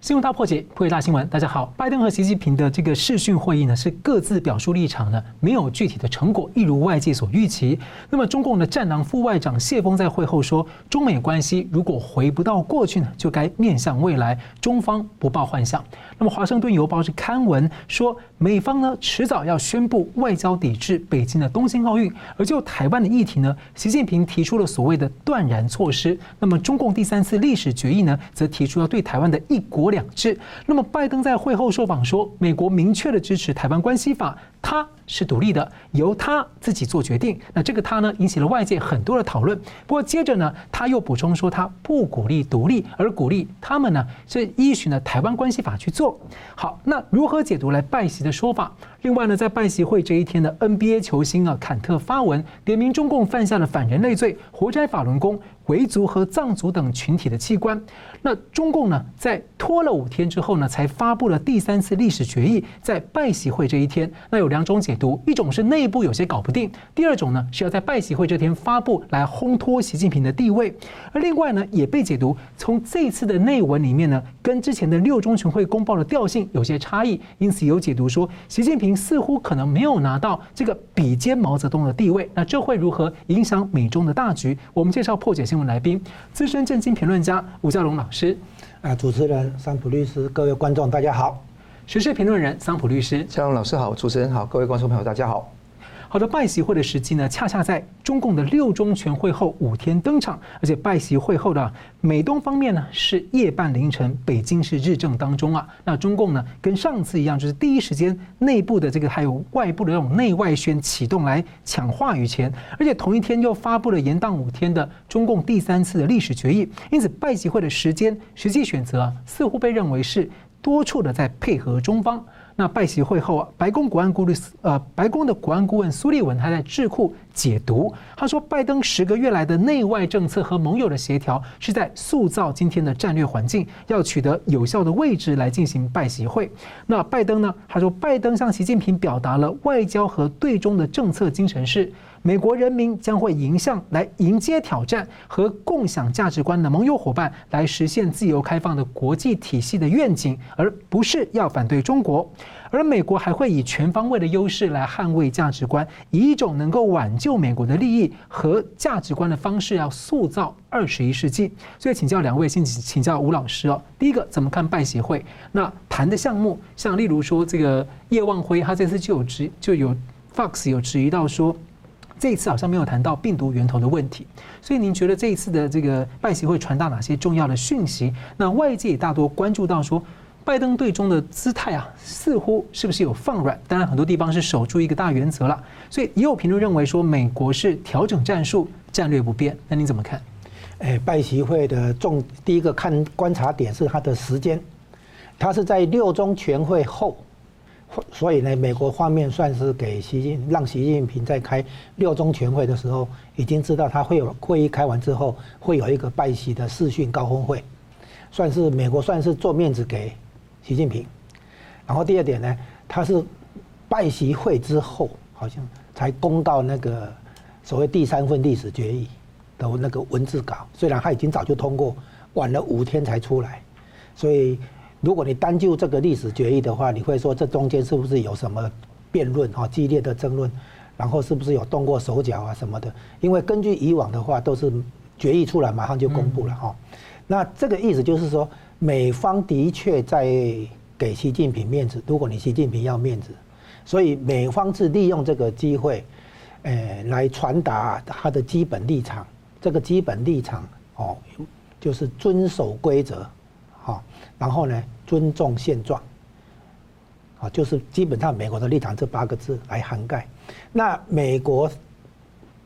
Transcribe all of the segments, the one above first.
新闻大破解，破解大新闻。大家好，拜登和习近平的这个视讯会议呢，是各自表述立场呢，没有具体的成果，一如外界所预期。那么，中共的战狼副外长谢锋在会后说，中美关系如果回不到过去呢，就该面向未来，中方不抱幻想。那么，《华盛顿邮报》是刊文说，美方呢迟早要宣布外交抵制北京的东京奥运。而就台湾的议题呢，习近平提出了所谓的断然措施。那么，中共第三次历史决议呢，则提出要对台湾的一国两制。那么，拜登在会后受访说，美国明确的支持《台湾关系法》，它是独立的，由他自己做决定。那这个他呢，引起了外界很多的讨论。不过接着呢，他又补充说，他不鼓励独立，而鼓励他们呢是依循呢《台湾关系法》去做。好，那如何解读来拜习的说法？另外呢，在拜习会这一天的 NBA 球星啊坎特发文，点名中共犯下了反人类罪，活摘法轮功、维族和藏族等群体的器官。那中共呢，在拖了5天之后呢，才发布了第三次历史决议，在拜习会这一天。那有2种解读，一种是内部有些搞不定，第2种呢是要在拜习会这天发布来烘托习近平的地位。而另外呢，也被解读从这次的内文里面呢，跟之前的6中全会公报的调性有些差异，因此有解读说，习近平似乎可能没有拿到这个比肩毛泽东的地位。那这会如何影响美中的大局？我们介绍破解新闻来宾，资深政经评论家吴嘉龙老师。主持人桑普律师，各位观众大家好。时事评论人桑普律师。嘉龙老师好，主持人好，各位观众朋友大家好。好的，拜习会的时机呢，恰恰在中共的6中全会后5天登场，而且拜习会后的美东方面呢是夜半凌晨，北京是日正当中啊。那中共呢跟上次一样，就是第一时间内部的这个还有外部的这种内外宣启动来抢话语权，而且同一天又发布了延宕5天的中共第三次的历史决议，因此拜习会的时间实际选择啊，似乎被认为是多处的在配合中方。那拜习会后啊，白宫的国安顾问苏利文他在智库解读，他说，拜登10个月来的内外政策和盟友的协调是在塑造今天的战略环境，要取得有效的位置来进行拜习会。那拜登呢？他说，拜登向习近平表达了外交和对中的政策精神是，美国人民将会迎接挑战，和共享价值观的盟友伙伴来实现自由开放的国际体系的愿景，而不是要反对中国。而美国还会以全方位的优势来捍卫价值观，以一种能够挽救美国的利益和价值观的方式，要塑造21世纪。所以请教2位，先请教吴老师哦。第一个，怎么看拜习会？那谈的项目，像例如说这个叶望辉，他这次就有 Fox 有质疑到说，这一次好像没有谈到病毒源头的问题，所以您觉得这一次的这个拜习会传达哪些重要的讯息？那外界也大多关注到说，拜登对中的姿态啊，似乎是不是有放软？当然，很多地方是守住一个大原则了，所以也有评论认为说，美国是调整战术，战略不变。那您怎么看？拜习会的第一个观察点是它的时间，它是在6中全会后。所以呢，美国方面算是让习近平在开6中全会的时候，已经知道他会有会议开完之后会有一个拜习的视讯高峰会，美国算是做面子给习近平。然后第二点呢，他是拜习会之后好像才公告那个所谓第3份历史决议的那个文字稿，虽然他已经早就通过，晚了5天才出来，所以。如果你单就这个历史决议的话，你会说这中间是不是有什么辩论啊、激烈的争论，然后是不是有动过手脚啊什么的？因为根据以往的话，都是决议出来马上就公布了哈。那这个意思就是说，美方的确在给习近平面子。如果你习近平要面子，所以美方是利用这个机会，来传达他的基本立场。这个基本立场哦，就是遵守规则。然后呢，尊重现状，就是基本上美国的立场这8个字来涵盖。那美国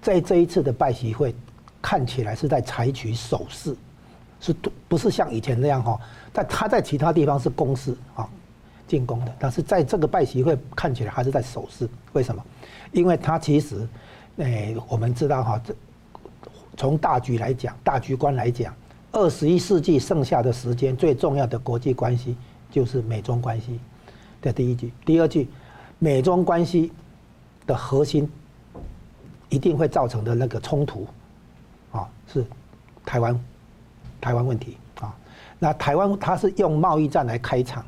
在这一次的拜习会看起来是在采取守势，是不是像以前那样哈？但他在其他地方是攻势啊，进攻的，但是在这个拜习会看起来还是在守势。为什么？因为他其实，我们知道哈，从大局来讲，大局观来讲。21世纪剩下的时间，最重要的国际关系就是美中关系的第一句、第二句，美中关系的核心一定会造成的那个冲突，是台湾问题啊。那台湾它是用贸易战来开场，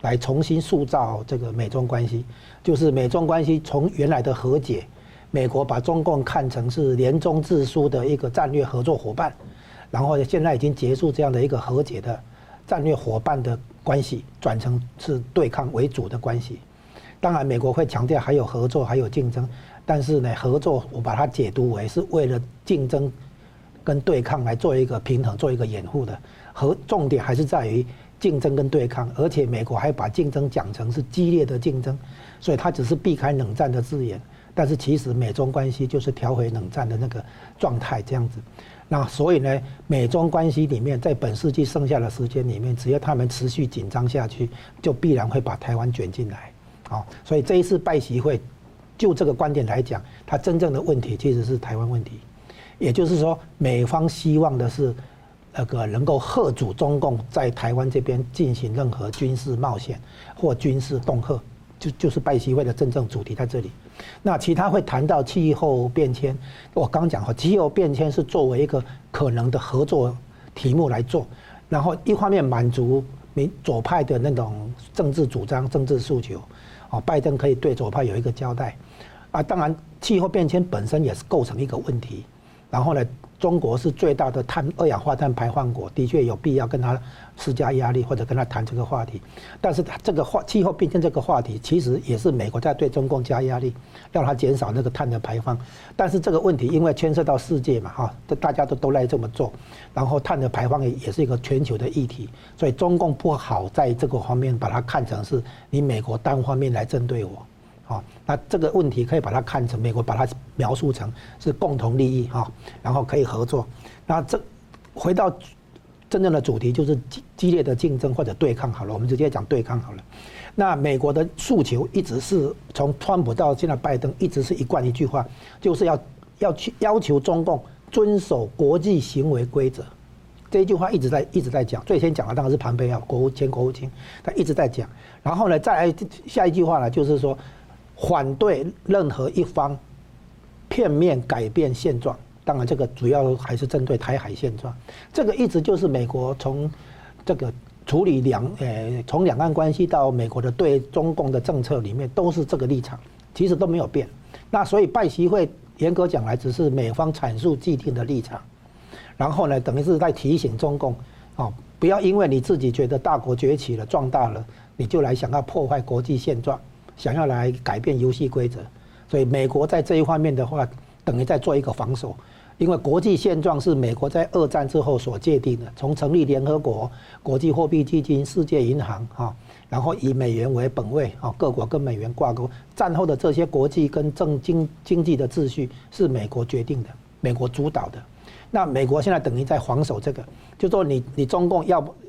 来重新塑造这个美中关系，就是美中关系从原来的和解，美国把中共看成是联中制苏的一个战略合作伙伴，然后现在已经结束这样的一个和解的战略伙伴的关系，转成是对抗为主的关系。当然，美国会强调还有合作，还有竞争，但是呢，合作我把它解读为是为了竞争跟对抗来做一个平衡，做一个掩护的。和重点还是在于竞争跟对抗，而且美国还把竞争讲成是激烈的竞争，所以它只是避开冷战的字眼，但是其实美中关系就是调回冷战的那个状态这样子。那所以呢，美中关系里面，在本世纪剩下的时间里面，只要他们持续紧张下去，就必然会把台湾卷进来。好，所以这一次拜习会，就这个观点来讲，它真正的问题其实是台湾问题，也就是说，美方希望的是那个能够吓阻中共在台湾这边进行任何军事冒险或军事恫吓，就是拜习会的真正主题在这里。那其他会谈到气候变迁，我刚讲哈，气候变迁是作为一个可能的合作题目来做，然后一方面满足左派的那种政治主张、政治诉求。拜登可以对左派有一个交代，啊，当然气候变迁本身也是构成一个问题。然后呢，中国是最大的二氧化碳排放国，的确有必要跟他施加压力或者跟他谈这个话题。但是这个气候变迁这个话题，其实也是美国在对中共加压力，让他减少那个碳的排放。但是这个问题因为牵涉到世界嘛，哈，大家都来这么做，然后碳的排放也是一个全球的议题，所以中共不好在这个方面把它看成是你美国单方面来针对我。啊，那这个问题可以把它看成美国把它描述成是共同利益哈，然后可以合作。那这回到真正的主题，就是激烈的竞争或者对抗好了，我们直接讲对抗好了。那美国的诉求一直是从川普到现在拜登，一直是一贯一句话，就是要去要求中共遵守国际行为规则。这一句话一直在讲，最先讲的当然是庞培奥前国务卿，他一直在讲。然后呢，再来下一句话呢，就是说，反对任何一方片面改变现状，当然这个主要还是针对台海现状。这个一直就是美国从这个处理从两岸关系到美国的对中共的政策里面都是这个立场，其实都没有变。那所以拜习会严格讲来只是美方阐述既定的立场，然后呢，等于是在提醒中共哦，不要因为你自己觉得大国崛起了、壮大了，你就来想要破坏国际现状。想要来改变游戏规则，所以美国在这一方面的话，等于在做一个防守，因为国际现状是美国在二战之后所界定的，从成立联合国、国际货币基金、世界银行啊，然后以美元为本位啊，各国跟美元挂钩，战后的这些国际跟经济的秩序是美国决定的，美国主导的。那美国现在等于在防守这个，就说你中共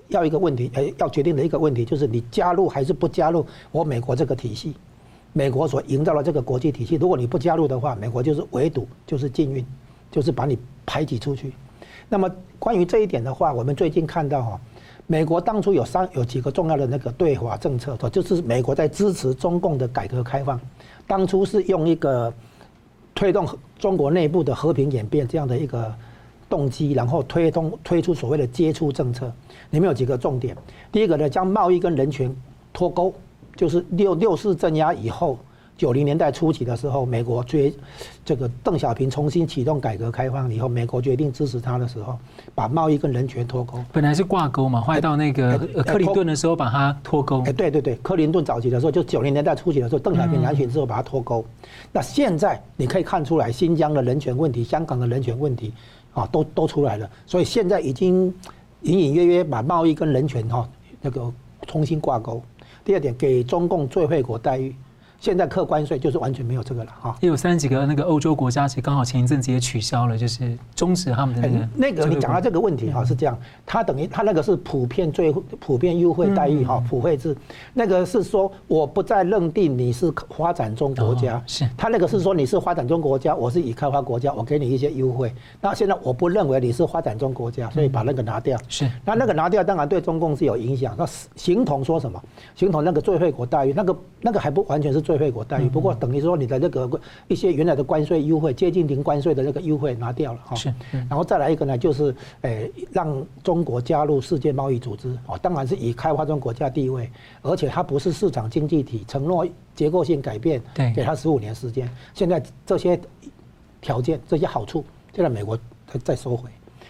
要一个问题，要决定的一个问题就是你加入还是不加入我美国这个体系，美国所营造的这个国际体系。如果你不加入的话，美国就是围堵，就是禁运，就是把你排挤出去。那么关于这一点的话，我们最近看到哈，美国当初有几个重要的那个对华政策，就是美国在支持中共的改革开放，当初是用一个推动中国内部的和平演变这样的一个动机，然后推出所谓的接触政策，里面有几个重点。第一个呢，将贸易跟人权脱钩，就是六四镇压以后，90年代初期的时候，美国这个邓小平重新启动改革开放以后，美国决定支持他的时候，把贸易跟人权脱钩。本来是挂钩嘛，后来到那个克林顿的时候把它脱钩。对对对，克林顿早期的时候，就90年代初期的时候，邓小平南巡之后把它脱钩。那现在你可以看出来，新疆的人权问题、香港的人权问题啊，都出来了，所以现在已经隐约约把贸易跟人权哈那个重新挂钩。第二点，给中共最惠国待遇，现在课关税就是完全没有这个了哈。也有30几个那个欧洲国家，其实刚好前一阵子也取消了，就是终止他们的那个。你讲到这个问题哈，是这样，它等于它那个是普遍优惠待遇哈，普惠制，那个是说我不再认定你是发展中国家，是它那个是说你是发展中国家，我是已开发国家，我给你一些优惠。那现在我不认为你是发展中国家，所以把那个拿掉。是那个拿掉，当然对中共是有影响。那形同说什么？形同那个最惠国待遇，那个还不完全是最。税费国待遇，不过等于说你的那个一些原来的关税优惠，接近零关税的那个优惠拿掉了哈。是。然后再来一个呢，就是让中国加入世界贸易组织哦，当然是以开发中国家地位，而且它不是市场经济体，承诺结构性改变，对，给它15年时间。现在这些条件、这些好处，现在美国再收回。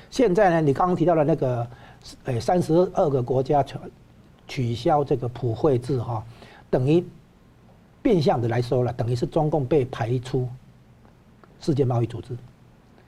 现在呢，你刚刚提到的那个32个国家取消这个普惠制哈，等于变相的来说了，等于是中共被排出世界贸易组织，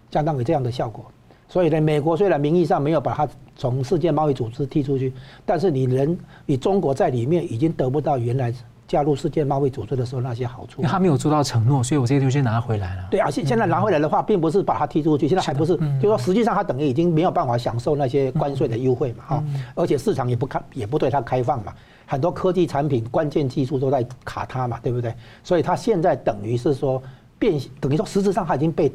相当于这样的效果。所以呢，美国虽然名义上没有把它从世界贸易组织踢出去，但是你中国在里面已经得不到原来加入世界贸易组织的时候那些好处，因为他没有做到承诺，所以我这些东西拿回来了。对啊，现在拿回来的话，并不是把它踢出去，现在还不是，就是说实际上他等于已经没有办法享受那些关税的优惠嘛，哈，而且市场也不对它开放嘛，很多科技产品、关键技术都在卡它嘛，对不对？所以它现在等于是说等于说实质上它已经被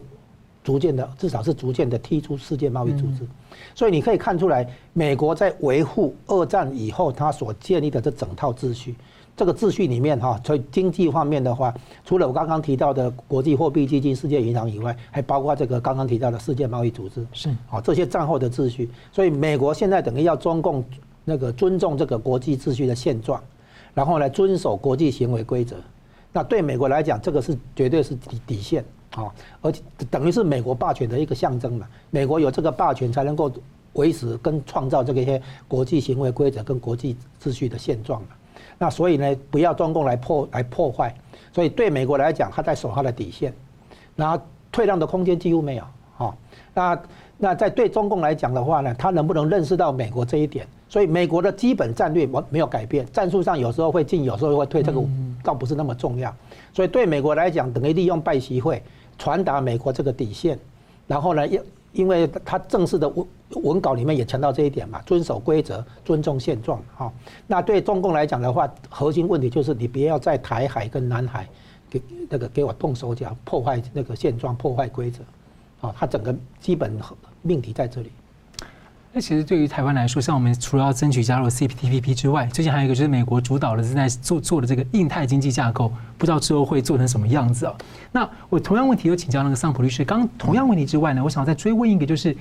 逐渐的，至少是逐渐的踢出世界贸易组织。所以你可以看出来，美国在维护二战以后它所建立的这整套秩序。这个秩序里面哈，所以经济方面的话，除了我刚刚提到的国际货币基金、世界银行以外，还包括这个刚刚提到的世界贸易组织，是好这些战后的秩序。所以美国现在等于要中共那个尊重这个国际秩序的现状，然后来遵守国际行为规则。那对美国来讲，这个是绝对是底线啊，而且等于是美国霸权的一个象征嘛。美国有这个霸权才能够维持跟创造这个一些国际行为规则跟国际秩序的现状嘛。那所以呢，不要中共来破坏，所以对美国来讲，他在守他的底线，然后退让的空间几乎没有啊。那在对中共来讲的话呢，他能不能认识到美国这一点？所以美国的基本战略没有改变，战术上有时候会进，有时候会退，这个倒不是那么重要。所以对美国来讲，等于利用拜习会传达美国这个底线，然后呢，因为他正式的文稿里面也强调这一点嘛，遵守规则，尊重现状哈。那对中共来讲的话，核心问题就是你不要在台海跟南海给我动手脚，破坏那个现状，破坏规则，啊，它整个基本命题在这里。那其实对于台湾来说，像我们除了要争取加入 CPTPP 之外，最近还有一个就是美国主导的正在做的这个印太经济架构，不知道之后会做成什么样子啊。那我同样问题有请教那个桑普律师，刚同样问题之外呢，我想再追问一个，就是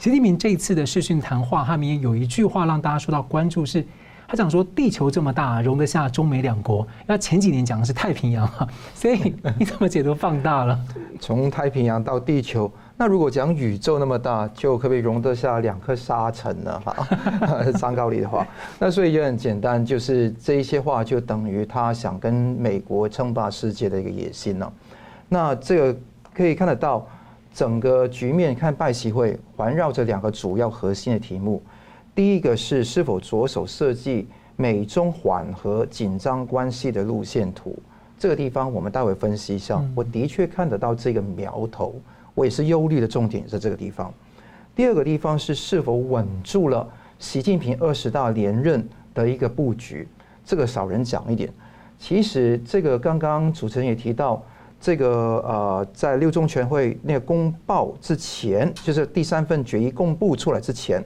习近平这一次的视讯谈话，他里面有一句话让大家受到关注是，他讲说地球这么大，容得下中美两国。那前几年讲的是太平洋啊，所以你怎么解读放大了？从太平洋到地球。那如果讲宇宙那么大，就可不可以容得下2颗沙尘呢？哈，张高丽的话，那所以也很简单，就是这一些话就等于他想跟美国称霸世界的一个野心了。那这个可以看得到，整个局面看拜习会环绕着2个主要核心的题目，第一个是是否着手设计美中缓和紧张关系的路线图，这个地方我们待会分析一下。我的确看得到这个苗头。我也是忧虑的重点在这个地方。第二个地方是是否稳住了习近平20大连任的一个布局，这个少人讲一点。其实这个刚刚主持人也提到，这个在六中全会那个公报之前，就是第3份决议公布出来之前，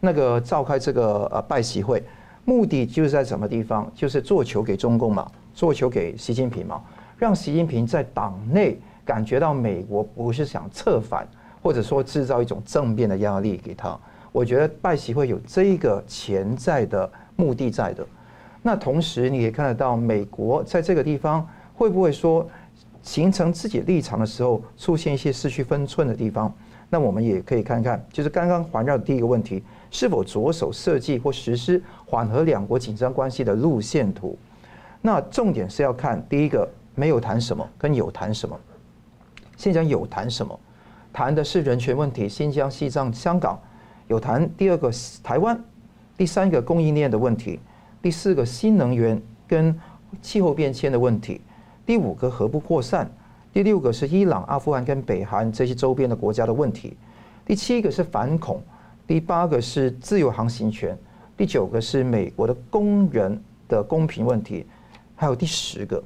那个召开这个拜习会，目的就是在什么地方？就是做球给中共嘛，做球给习近平嘛，让习近平在党内。感觉到美国不是想策反，或者说制造一种正面的压力给他，我觉得拜习会有这个潜在的目的在的。那同时你也看得到，美国在这个地方会不会说形成自己立场的时候出现一些失去分寸的地方？那我们也可以看看，就是刚刚环绕的第一个问题，是否着手设计或实施缓和2国紧张关系的路线图？那重点是要看第一个没有谈什么，跟有谈什么。先讲有谈什么，谈的是人权问题，新疆、西藏、香港有谈；第2个台湾，第3个供应链的问题，第4个新能源跟气候变迁的问题，第5个核不扩散，第6个是伊朗、阿富汗跟北韩这些周边的国家的问题，第7个是反恐，第8个是自由航行权，第9个是美国的工人的公平问题，还有第10个，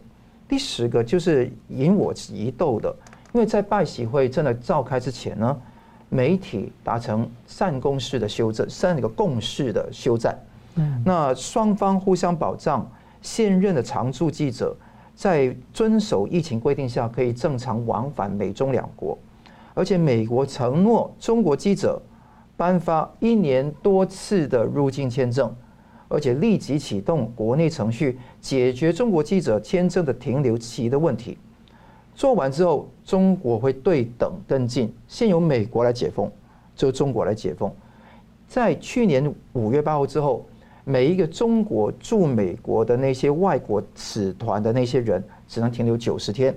第10个就是引我疑窦的。因为在拜习会真的召开之前呢，媒体达成3个共识的修正，那双方互相保障现任的常驻记者在遵守疫情规定下可以正常往返美中两国，而且美国承诺中国记者颁发1年多次的入境签证，而且立即启动国内程序解决中国记者签证的停留期的问题。做完之后，中国会对等跟进，先由美国来解封，就中国来解封。在去年5月8号之后，每一个中国驻美国的那些外国使团的那些人只能停留90天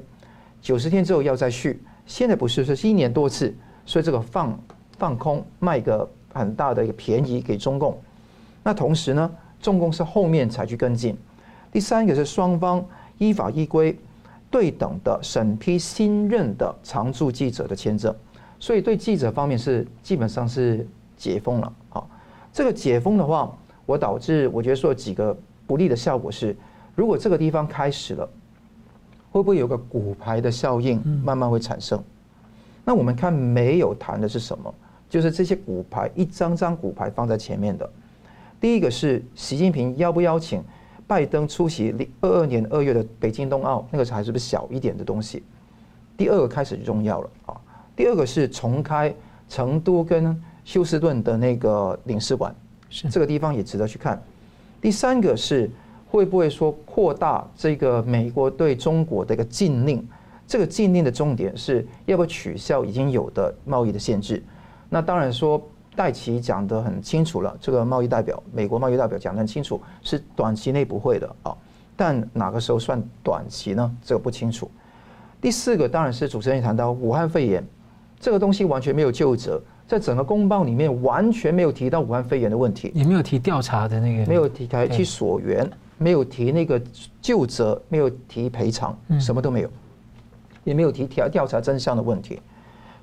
，90天之后要再续。现在不是，是1年多次，所以这个放空卖个很大的一个便宜给中共。那同时呢，中共是后面才去跟进。第三个是双方依法依规对等的审批新任的常驻记者的签证，所以对记者方面是基本上是解封了啊。这个解封的话，我觉得说几个不利的效果是，如果这个地方开始了，会不会有个骨牌的效应慢慢会产生？那我们看没有谈的是什么？就是这些骨牌，一张张骨牌放在前面的。第一个是习近平邀不邀请拜登出席2022年2月的北京冬奥，那个还是不是小一点的东西？第二个开始重要了啊。第二个是重开成都跟休斯顿的那个领事馆。这个地方也值得去看。第三个是会不会说扩大这个美国对中国的一个禁令？这个禁令的重点是要不要取消已经有的贸易的限制？那当然说戴琪讲得很清楚了，这个美国贸易代表讲得很清楚，是短期内不会的啊。但哪个时候算短期呢？这个不清楚。第四个当然是主持人也谈到武汉肺炎，这个东西完全没有究责。在整个公报里面完全没有提到武汉肺炎的问题，也没有提调查的那个，没有提台去溯源，没有提那个究责，没有提赔偿，什么都没有，也没有提调查真相的问题，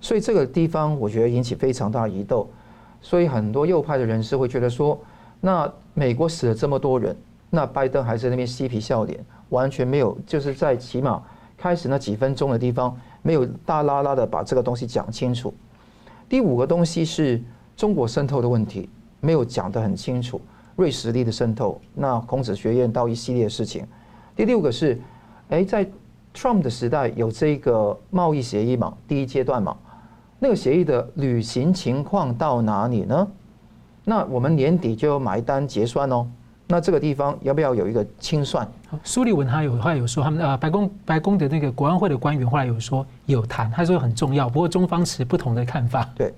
所以这个地方我觉得引起非常大的疑窦，所以很多右派的人士会觉得说，那美国死了这么多人，那拜登还在那边嬉皮笑脸，完全没有，就是在起码开始那几分钟的地方没有大拉拉的把这个东西讲清楚。第五个东西是中国渗透的问题，没有讲得很清楚，瑞士力的渗透，那孔子学院到一系列的事情。第六个是，在 Trump 的时代有这个贸易协议嘛，第一阶段嘛，那个协议的履行情况到哪里呢？那我们年底就要埋单结算哦。那这个地方要不要有一个清算？苏利文他后来有说，他们白宫的那个国安会的官员后来有说有谈，他说很重要，不过中方持不同的看法。对，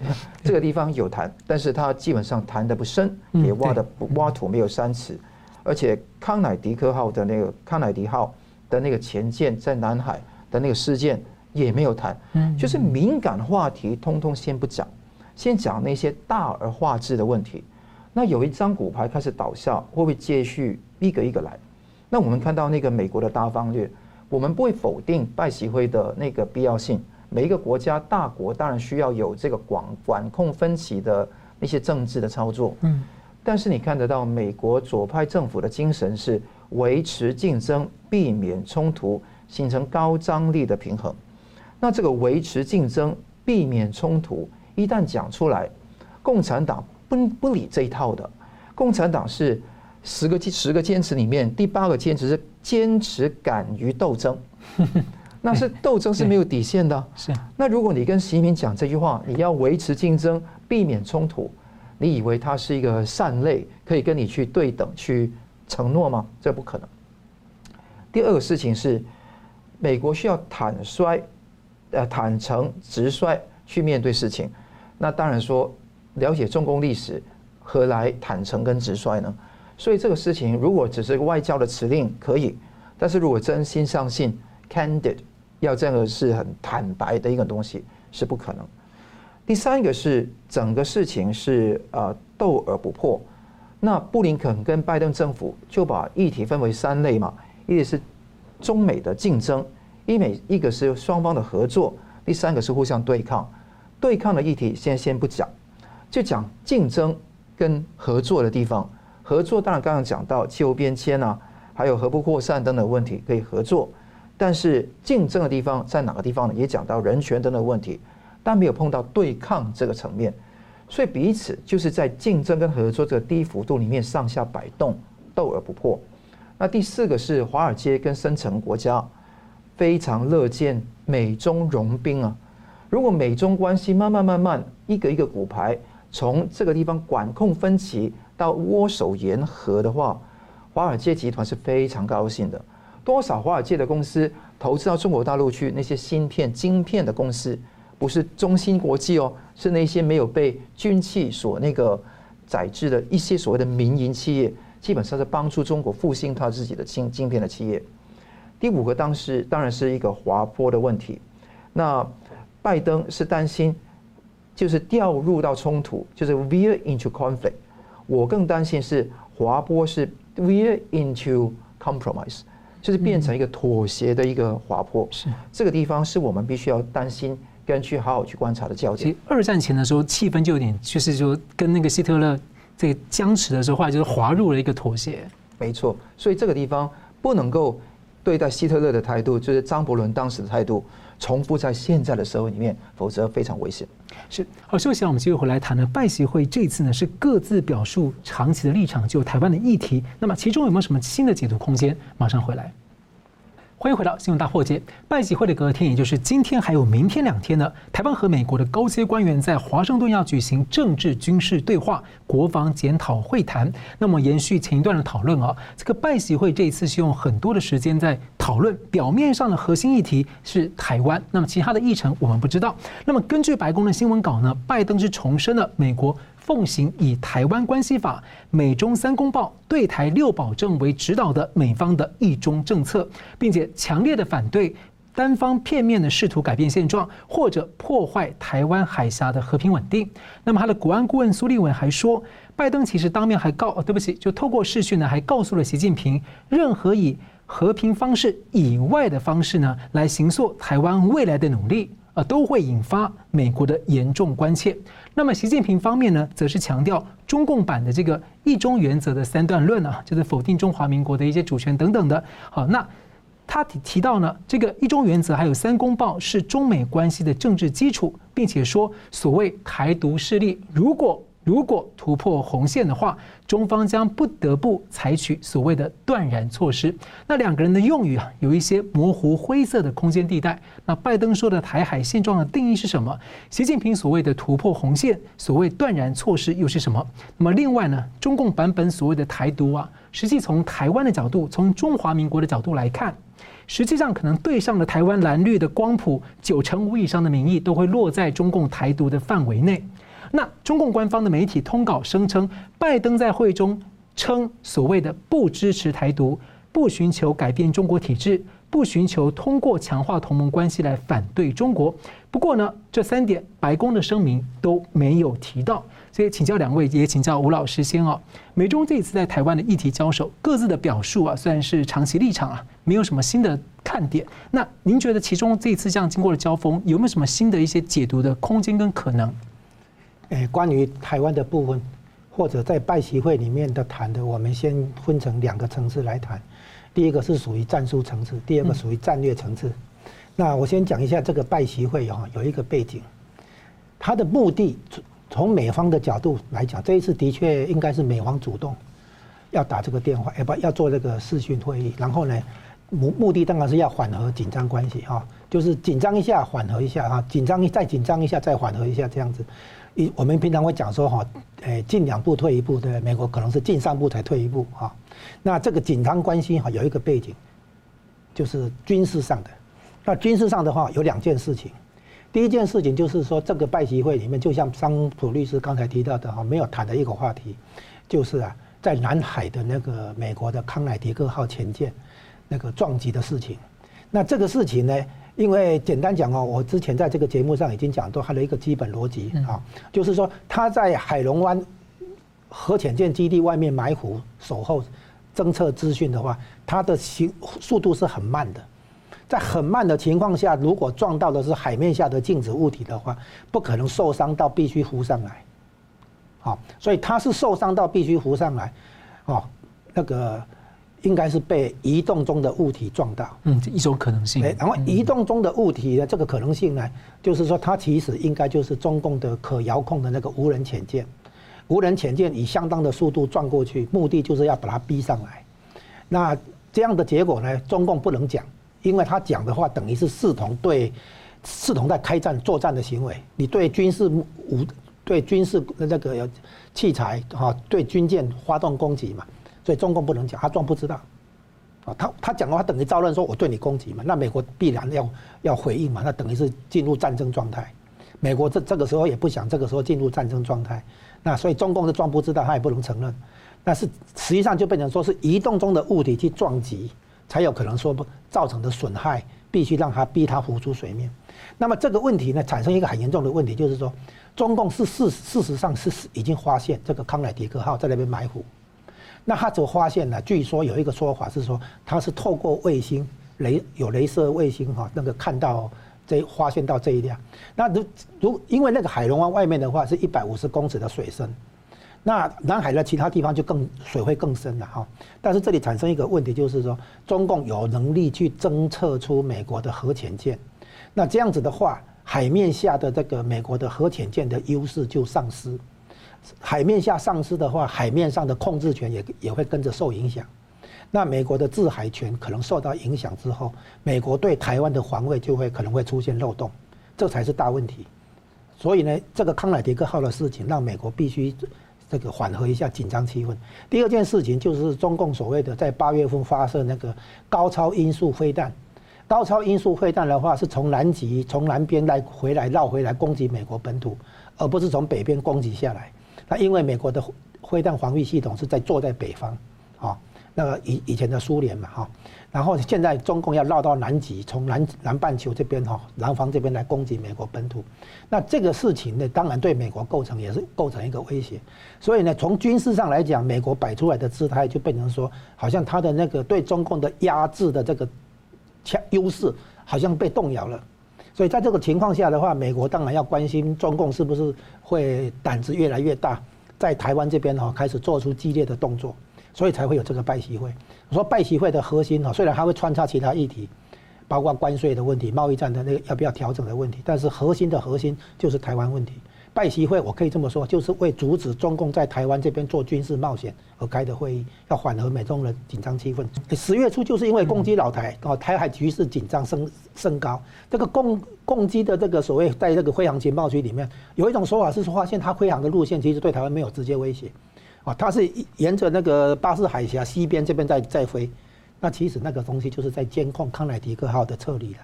这个地方有谈，但是他基本上谈得不深，也挖土没有3尺，而且康乃迪号的那个潜舰在南海的那个事件也没有谈，就是敏感话题通通先不讲，先讲那些大而化之的问题。那有一张骨牌开始倒下，会不会接续一个一个来？那我们看到那个美国的大方略，我们不会否定拜习会的那个必要性。每一个国家大国当然需要有这个管控分歧的那些政治的操作。但是你看得到美国左派政府的精神是维持竞争，避免冲突，形成高张力的平衡。那这个维持竞争，避免冲突，一旦讲出来，共产党不理这一套的。共产党是十个坚持里面，第8个坚持是坚持敢于斗争，那是斗争是没有底线的。是。那如果你跟习近平讲这句话，你要维持竞争，避免冲突，你以为他是一个善类，可以跟你去对等去承诺吗？这不可能。第二个事情是，美国需要坦诚直率去面对事情。那当然说，了解中共历史，何来坦诚跟直率呢？所以这个事情如果只是外交的指令可以，但是如果真心相信 candid 要这样的是很坦白的一个东西是不可能。第三个是整个事情是斗而不破。那布林肯跟拜登政府就把议题分为3类嘛，一个是中美的竞争，一个是双方的合作，第三个是互相对抗。对抗的议题先不讲，就讲竞争跟合作的地方。合作当然刚刚讲到气候变迁啊，还有核不扩散等等问题可以合作，但是竞争的地方在哪个地方呢？也讲到人权等等问题，但没有碰到对抗这个层面。所以彼此就是在竞争跟合作这个低幅度里面上下摆动，斗而不破。那第四个是华尔街跟深层国家非常乐见美中融冰啊。如果美中关系慢慢一个一个骨牌从这个地方管控分歧到握手言和的话，华尔街集团是非常高兴的。多少华尔街的公司投资到中国大陆去，那些芯片晶片的公司，不是中芯国际哦，是那些没有被军企所那个宰制的一些所谓的民营企业，基本上是帮助中国复兴他自己的晶片的企业。第五个当然是一个滑坡的问题。那拜登是担心就是掉入到冲突，就是 veer into conflict。 我更担心是滑坡是 veer into compromise， 就是变成一个妥协的一个滑坡。是这个地方是我们必须要担心跟去好好去观察的焦点。其实二战前的时候气氛就有点就是说跟那个希特勒这个僵持的时候，后来就是滑入了一个妥协。没错，所以这个地方不能够对待希特勒的态度，就是张伯伦当时的态度重复在现在的社会里面，否则非常危险。是，好，休息啊，我们继续回来谈呢。拜习会这次呢是各自表述长期的立场，就台湾的议题。那么其中有没有什么新的解读空间？马上回来。欢迎回到新闻大破解。拜习会的隔天，也就是今天还有明天两天呢，台湾和美国的高阶官员在华盛顿要举行政治军事对话、国防检讨会谈。那么延续前一段的讨论啊，这个拜习会这一次是用很多的时间在讨论，表面上的核心议题是台湾，那么其他的议程我们不知道。那么根据白宫的新闻稿呢，拜登是重申了美国奉行以台湾关系法、美中三公报、对台六保证为指导的美方的一中政策，并且强烈的反对单方片面的试图改变现状或者破坏台湾海峡的和平稳定。那么他的国安顾问苏利文还说，拜登其实当面还就透过视讯呢，还告诉了习近平，任何以和平方式以外的方式呢，来形塑台湾未来的努力，都会引发美国的严重关切。那么习近平方面呢，则是强调中共版的这个一中原则的三段论啊，就是否定中华民国的一些主权等等的。好，那他提到呢，这个一中原则还有三公报是中美关系的政治基础，并且说所谓台独势力如果突破红线的话，中方将不得不采取所谓的断然措施。那两个人的用语啊，有一些模糊灰色的空间地带。那拜登说的台海现状的定义是什么？习近平所谓的突破红线，所谓断然措施又是什么？那么另外呢，中共版本所谓的台独啊，实际从台湾的角度，从中华民国的角度来看，实际上可能对上了台湾蓝绿的光谱，95%以上的民意都会落在中共台独的范围内。那中共官方的媒体通稿声称，拜登在会中称所谓的不支持台独、不寻求改变中国体制、不寻求通过强化同盟关系来反对中国。不过呢，这三点白宫的声明都没有提到。所以请教两位，也请教吴老师先哦。美中这一次在台湾的议题交手，各自的表述啊，虽然是长期立场啊，没有什么新的看点。那您觉得其中这一次这样经过的交锋，有没有什么新的一些解读的空间跟可能？关于台湾的部分，或者在拜习会里面的谈的，我们先分成两个层次来谈。第一个是属于战术层次，第二个属于战略层次。那我先讲一下这个拜习会啊，有一个背景，它的目的从美方的角度来讲，这一次的确应该是美方主动要打这个电话，要做这个视讯会议，然后呢，目的当然是要缓和紧张关系啊，就是紧张一下缓和一下啊，紧张一下再缓和一下这样子。我们平常会讲说哈，进两步退一步的，美国可能是进三步才退一步啊。那这个紧张关系哈有一个背景，就是军事上的。那军事上的话有两件事情，第一件事情就是说这个拜习会里面，就像桑普律师刚才提到的哈，没有谈的一个话题，就是啊在南海的那个美国的康乃狄克号潜舰那个撞击的事情。那这个事情呢？因为简单讲哦，我之前在这个节目上已经讲到它的一个基本逻辑啊，就是说他在海龙湾核潜舰基地外面埋伏守候侦测资讯的话，它的速度是很慢的，在很慢的情况下，如果撞到的是海面下的静止物体的话，不可能受伤到必须浮上来，好，所以它是受伤到必须浮上来，哦，那个。应该是被移动中的物体撞到，这一种可能性。然后移动中的物体的这个可能性呢，就是说它其实应该就是中共的可遥控的那个无人潜舰，无人潜舰以相当的速度撞过去，目的就是要把它逼上来。那这样的结果呢，中共不能讲，因为他讲的话等于是视同在开战作战的行为。你对军事武、对军事那个器材啊，对军舰发动攻击嘛，所以中共不能讲，他装不知道。他讲的话等于招认说我对你攻击嘛，那美国必然要回应嘛，那等于是进入战争状态。美国这个时候也不想这个时候进入战争状态，那所以中共是装不知道，他也不能承认。但是实际上就变成说是移动中的物体去撞击，才有可能说造成的损害必须让他逼他浮出水面。那么这个问题呢，产生一个很严重的问题，就是说中共是事实上是已经发现这个康乃狄克号在那边埋伏。那他就发现了，据说有一个说法是说，他是透过卫星有雷射卫星哈，那个看到发现到这一辆。那因为那个海龙湾外面的话是150公尺的水深，那南海的其他地方就水会更深了哈。但是这里产生一个问题，就是说中共有能力去侦测出美国的核潜舰，那这样子的话，海面下的这个美国的核潜舰的优势就丧失。海面下丧失的话，海面上的控制权也会跟着受影响。那美国的制海权可能受到影响之后，美国对台湾的防卫就可能会出现漏洞，这才是大问题。所以呢，这个康乃狄克号的事情让美国必须这个缓和一下紧张气氛。第二件事情就是中共所谓的在8月份发射那个高超音速飞弹。高超音速飞弹的话，是从南极从南边绕回来攻击美国本土，而不是从北边攻击下来。那因为美国的飞弹防御系统是坐在北方，啊，那个以前的苏联嘛，哈，然后现在中共要绕到南极，从南半球这边哈，南方这边来攻击美国本土，那这个事情呢，当然对美国也是构成一个威胁，所以呢，从军事上来讲，美国摆出来的姿态就变成说，好像他的那个对中共的压制的这个优势好像被动摇了。所以在这个情况下的话，美国当然要关心中共是不是会胆子越来越大，在台湾这边哈开始做出激烈的动作，所以才会有这个拜习会。我说拜习会的核心哈，虽然它会穿插其他议题，包括关税的问题、贸易战的那个要不要调整的问题，但是核心就是台湾问题。拜习会我可以这么说，就是为阻止中共在台湾这边做军事冒险而开的会议，要缓和美中的紧张气氛。10月初就是因为攻击老台，台海局势紧张升高，这个攻击的这个所谓在这个飞航情报区里面，有一种说法是发现它飞航的路线其实对台湾没有直接威胁，啊，它是沿着那个巴士海峡西边这边在飞，那其实那个东西就是在监控康乃狄克号的撤离了，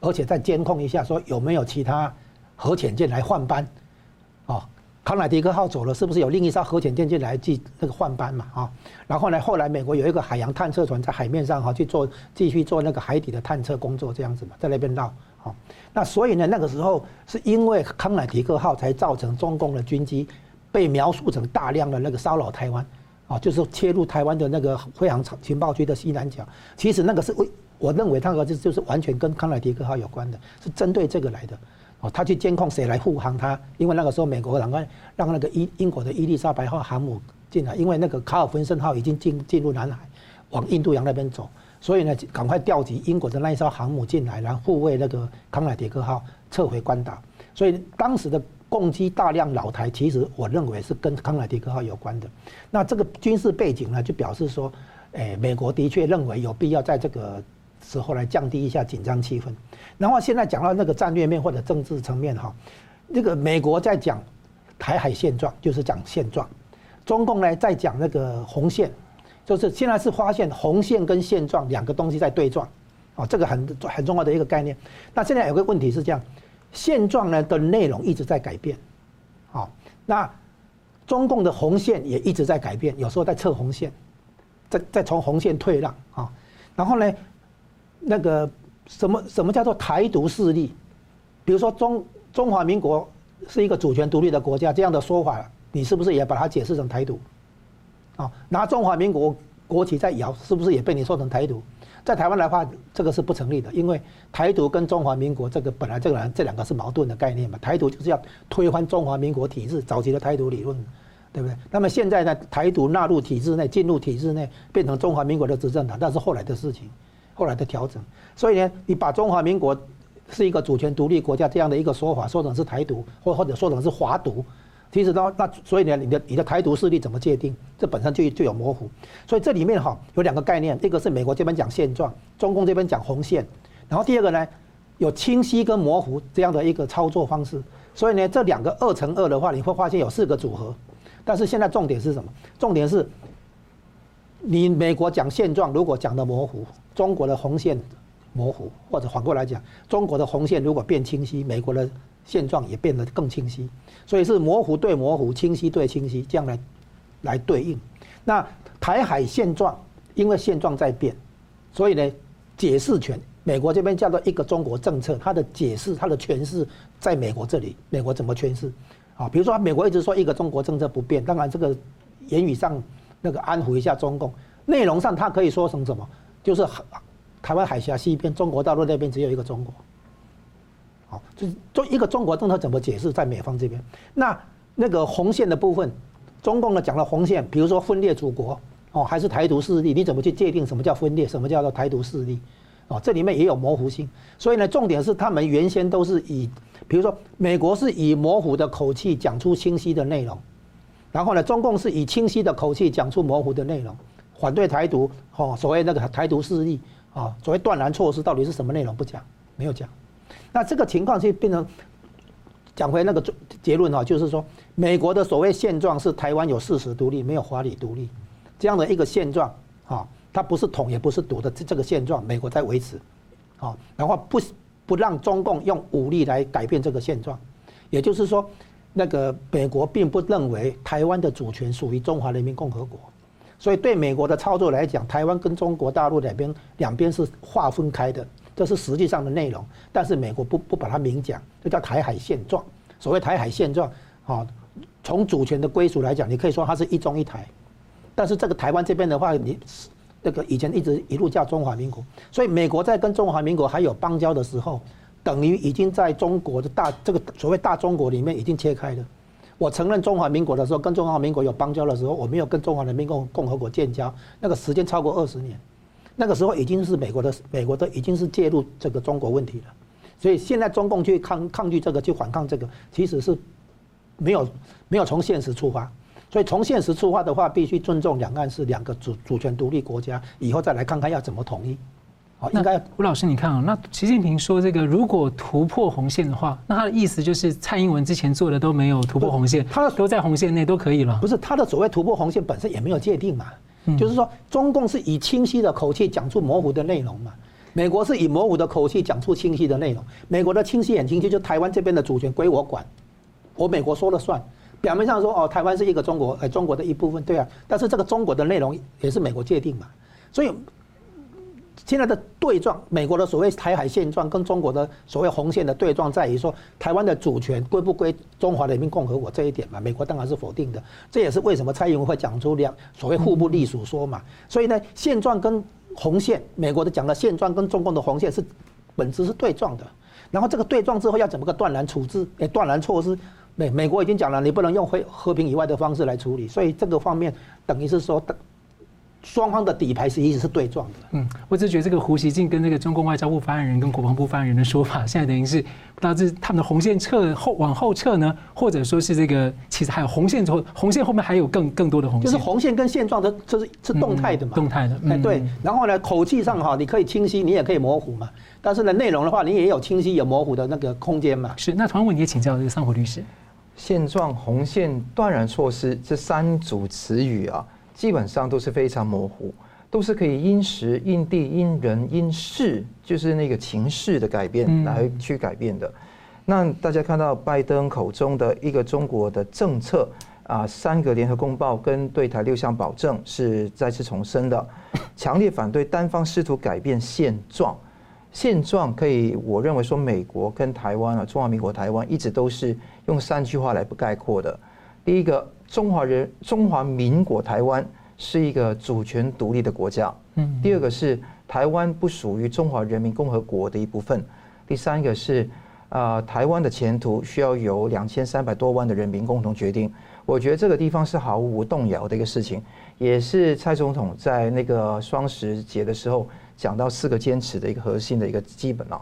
而且在监控一下说有没有其他核潜舰来换班。哦，康乃狄克号走了，是不是有另一艘核潜舰进来去那个换班嘛？啊，然后呢，后来美国有一个海洋探测船在海面上哈去继续做那个海底的探测工作，这样子嘛，在那边闹。哦，那所以呢，那个时候是因为康乃狄克号才造成中共的军机被描述成大量的那个骚扰台湾，啊，就是切入台湾的那个飞航情报区的西南角。其实那个是我认为那个就是完全跟康乃狄克号有关的，是针对这个来的。哦，他去监控谁来护航他，因为那个时候美国让那个英国的伊丽莎白号航母进来，因为那个卡尔文森号已经进入南海，往印度洋那边走，所以呢，赶快调集英国的那一艘航母进来，然后护卫那个康乃狄克号撤回关岛。所以当时的攻击大量老台，其实我认为是跟康乃狄克号有关的。那这个军事背景呢，就表示说，美国的确认为有必要在这个时候来降低一下紧张气氛。然后现在讲到那个战略面或者政治层面哈，那个美国在讲台海现状，就是讲现状；中共呢在讲那个红线，就是现在是发现红线跟现状两个东西在对撞，啊，这个很重要的一个概念。那现在有个问题是这样，现状呢的内容一直在改变，啊，那中共的红线也一直在改变，有时候在测红线，再从红线退让啊，然后呢。那个什么叫做台独势力？比如说中华民国是一个主权独立的国家，这样的说法，你是不是也把它解释成台独？啊，拿中华民国国旗在摇，是不是也被你说成台独？在台湾的话，这个是不成立的，因为台独跟中华民国这个本来这两个是矛盾的概念嘛。台独就是要推翻中华民国体制，早期的台独理论，对不对？那么现在呢，台独纳入体制内，进入体制内，变成中华民国的执政党，那是后来的事情。后来的调整，所以呢，你把中华民国是一个主权独立国家这样的一个说法说成是台独，或者说成是华独，其实呢，那所以呢，你的台独势力怎么界定？这本身就有模糊。所以这里面哈有两个概念，一个是美国这边讲现状，中共这边讲红线，然后第二个呢有清晰跟模糊这样的一个操作方式。所以呢，这两个2×2的话，你会发现有4个组合。但是现在重点是什么？重点是，你美国讲现状，如果讲的模糊，中国的红线模糊，或者反过来讲，中国的红线如果变清晰，美国的现状也变得更清晰，所以是模糊对模糊，清晰对清晰，这样来对应。那台海现状，因为现状在变，所以呢，解释权美国这边叫做一个中国政策，它的解释、它的诠释在美国这里，美国怎么诠释？啊，比如说美国一直说一个中国政策不变，当然这个言语上那个安抚一下中共，内容上它可以说成什么？就是台湾海峡西边，中国大陆那边只有一个中国。好，就一个中国政策怎么解释在美方这边？那个红线的部分，中共呢讲了红线，比如说分裂祖国哦，还是台独势力，你怎么去界定什么叫分裂，什么叫做台独势力？哦，这里面也有模糊性。所以呢，重点是他们原先都是以，比如说美国是以模糊的口气讲出清晰的内容，然后呢，中共是以清晰的口气讲出模糊的内容，反对台独哦，所谓那个台独势力啊，所谓断然措施到底是什么内容不讲，没有讲。那这个情况就变成，讲回那个结论啊，就是说，美国的所谓现状是台湾有事实独立，没有法理独立，这样的一个现状啊，它不是统也不是独的这个现状，美国在维持，啊，然后不让中共用武力来改变这个现状，也就是说，那个美国并不认为台湾的主权属于中华人民共和国，所以对美国的操作来讲，台湾跟中国大陆两边是划分开的。这是实际上的内容，但是美国不把它明讲，这叫台海现状。所谓台海现状，啊，从主权的归属来讲，你可以说它是一中一台，但是这个台湾这边的话，你那个以前一路叫中华民国，所以美国在跟中华民国还有邦交的时候，等于已经在中国的这个所谓大中国里面已经切开了。我承认中华民国的时候，跟中华民国有邦交的时候，我没有跟中华人民共和国建交，那个时间超过20年。那个时候已经是美国的已经是介入这个中国问题了，所以现在中共去抗拒这个，去反抗这个，其实是没有从现实出发，所以从现实出发的话，必须尊重两岸是两个主权独立国家，以后再来看看要怎么统一。好，应该吴老师，你看啊，那习近平说这个如果突破红线的话，那他的意思就是蔡英文之前做的都没有突破红线，他都在红线内都可以了。不是，他的所谓突破红线本身也没有界定嘛。就是说，中共是以清晰的口气讲出模糊的内容嘛，美国是以模糊的口气讲出清晰的内容。美国的清晰很清晰，就台湾这边的主权归我管，我美国说了算。表面上说哦，台湾是一个中国，中国的一部分，对啊。但是这个中国的内容也是美国界定嘛，所以现在的对撞，美国的所谓台海现状跟中国的所谓红线的对撞，在于说台湾的主权归不归中华人民共和国这一点嘛，美国当然是否定的。这也是为什么蔡英文会讲出所谓互不隶属说嘛。所以呢，现状跟红线，美国的讲的现状跟中共的红线是本质是对撞的。然后这个对撞之后要怎么个断然处置？断然措施，美国已经讲了，你不能用和平以外的方式来处理。所以这个方面等于是说。双方的底牌是一直是对撞的。我只觉得这个胡锡进跟这个中共外交部发言人跟国防部发言人的说法，现在等于是不知道是他们的红线往后撤呢，或者说是这个其实还有红线后面还有更多的红线。就是红线跟现状的，这是动态的嘛。动态的。对。然后呢，口气上哈，你可以清晰，你也可以模糊嘛。但是呢，内容的话，你也有清晰有模糊的那个空间嘛。是。那同样问题也请教这个桑普律师。现状、红线、断然措施这三组词语啊。基本上都是非常模糊，都是可以因时、因地、因人、因事，就是那个情势的改变来去改变的。那大家看到拜登口中的一个中国的政策啊，3个联合公报跟对台6项保证是再次重申的，强烈反对单方试图改变现状。现状可以，我认为说美国跟台湾啊，中华民国台湾一直都是用3句话来概括的。第一个。中华民国台湾是一个主权独立的国家。第二个是台湾不属于中华人民共和国的一部分。第三个是台湾的前途需要由2300多万的人民共同决定。我觉得这个地方是毫无动摇的一个事情，也是蔡总统在那个双10节的时候讲到4个坚持的一个核心的一个基本啊。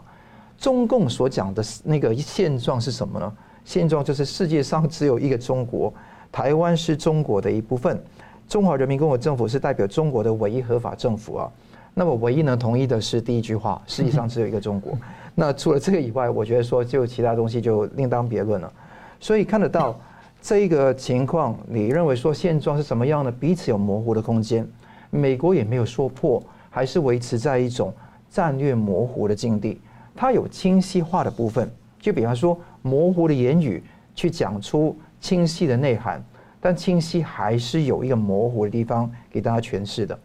中共所讲的那个现状是什么呢？现状就是世界上只有一个中国，台湾是中国的一部分，中华人民共和国政府是代表中国的唯一合法政府啊。那么唯一能同意的是第一句话，世界上只有一个中国。那除了这个以外，我觉得说就其他东西就另当别论了。所以看得到这个情况，你认为说现状是什么样的？彼此有模糊的空间，美国也没有说破，还是维持在一种战略模糊的境地。它有清晰化的部分，就比方说模糊的言语去讲出清晰的内涵，但清晰还是有一个模糊的地方给大家诠释的。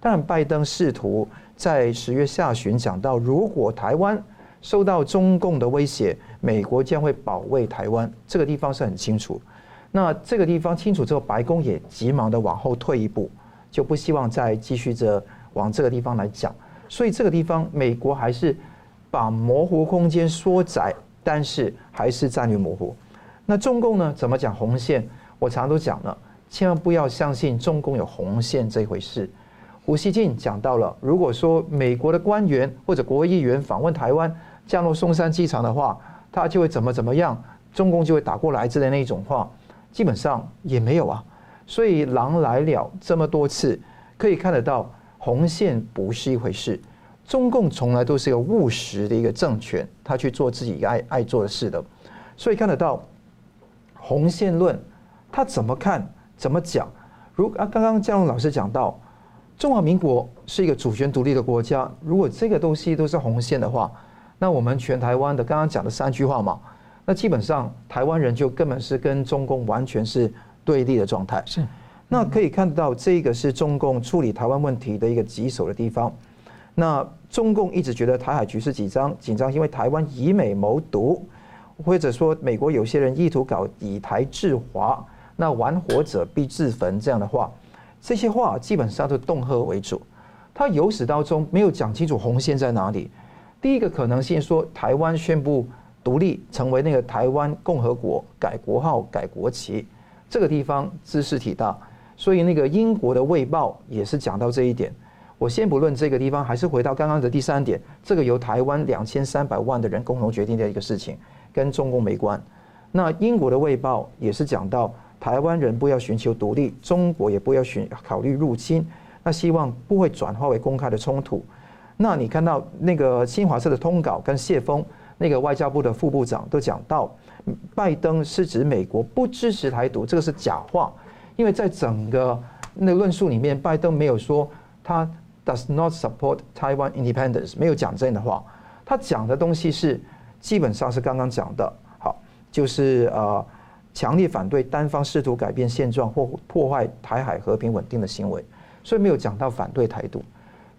当然，拜登试图在10月下旬讲到，如果台湾受到中共的威胁，美国将会保卫台湾，这个地方是很清楚。那这个地方清楚之后，白宫也急忙的往后退一步，就不希望再继续着往这个地方来讲。所以这个地方，美国还是把模糊空间缩窄，但是还是战略模糊。那中共呢？怎么讲红线？我常都讲了，千万不要相信中共有红线这回事。胡锡进讲到了，如果说美国的官员或者国会议员访问台湾，降落松山机场的话，他就会怎么样，中共就会打过来之类那一种话，基本上也没有啊。所以狼来了这么多次，可以看得到红线不是一回事。中共从来都是一个务实的一个政权，他去做自己爱做的事的。所以看得到红线论，他怎么看怎么讲。刚刚江龙老师讲到，中华民国是一个主权独立的国家，如果这个东西都是红线的话，那我们全台湾的刚刚讲的3句话嘛，那基本上台湾人就根本是跟中共完全是对立的状态。是，那可以看到这个是中共处理台湾问题的一个棘手的地方。那中共一直觉得台海局势紧张，因为台湾以美谋独，或者说美国有些人意图搞以台制华，那玩火者必自焚这样的话。这些话基本上都恫吓为主，他由始到终没有讲清楚红线在哪里。第一个可能性说台湾宣布独立，成为那个台湾共和国，改国号改国旗，这个地方知识体大，所以那个英国的《卫报》也是讲到这一点。我先不论这个地方，还是回到刚刚的第三点，这个由台湾2300万的人共同决定的一个事情，跟中共没关。那英国的《卫报》也是讲到，台湾人不要寻求独立，中国也不要考虑入侵，那希望不会转化为公开的冲突。那你看到那个新华社的通稿跟谢峰那个外交部的副部长都讲到，拜登是指美国不支持台独，这个是假话，因为在整个那论述里面，拜登没有说他 does not support Taiwan independence， 没有讲这样的话，他讲的东西是基本上是刚刚讲的，好，就是强烈反对单方试图改变现状或破坏台海和平稳定的行为，所以没有讲到反对台独。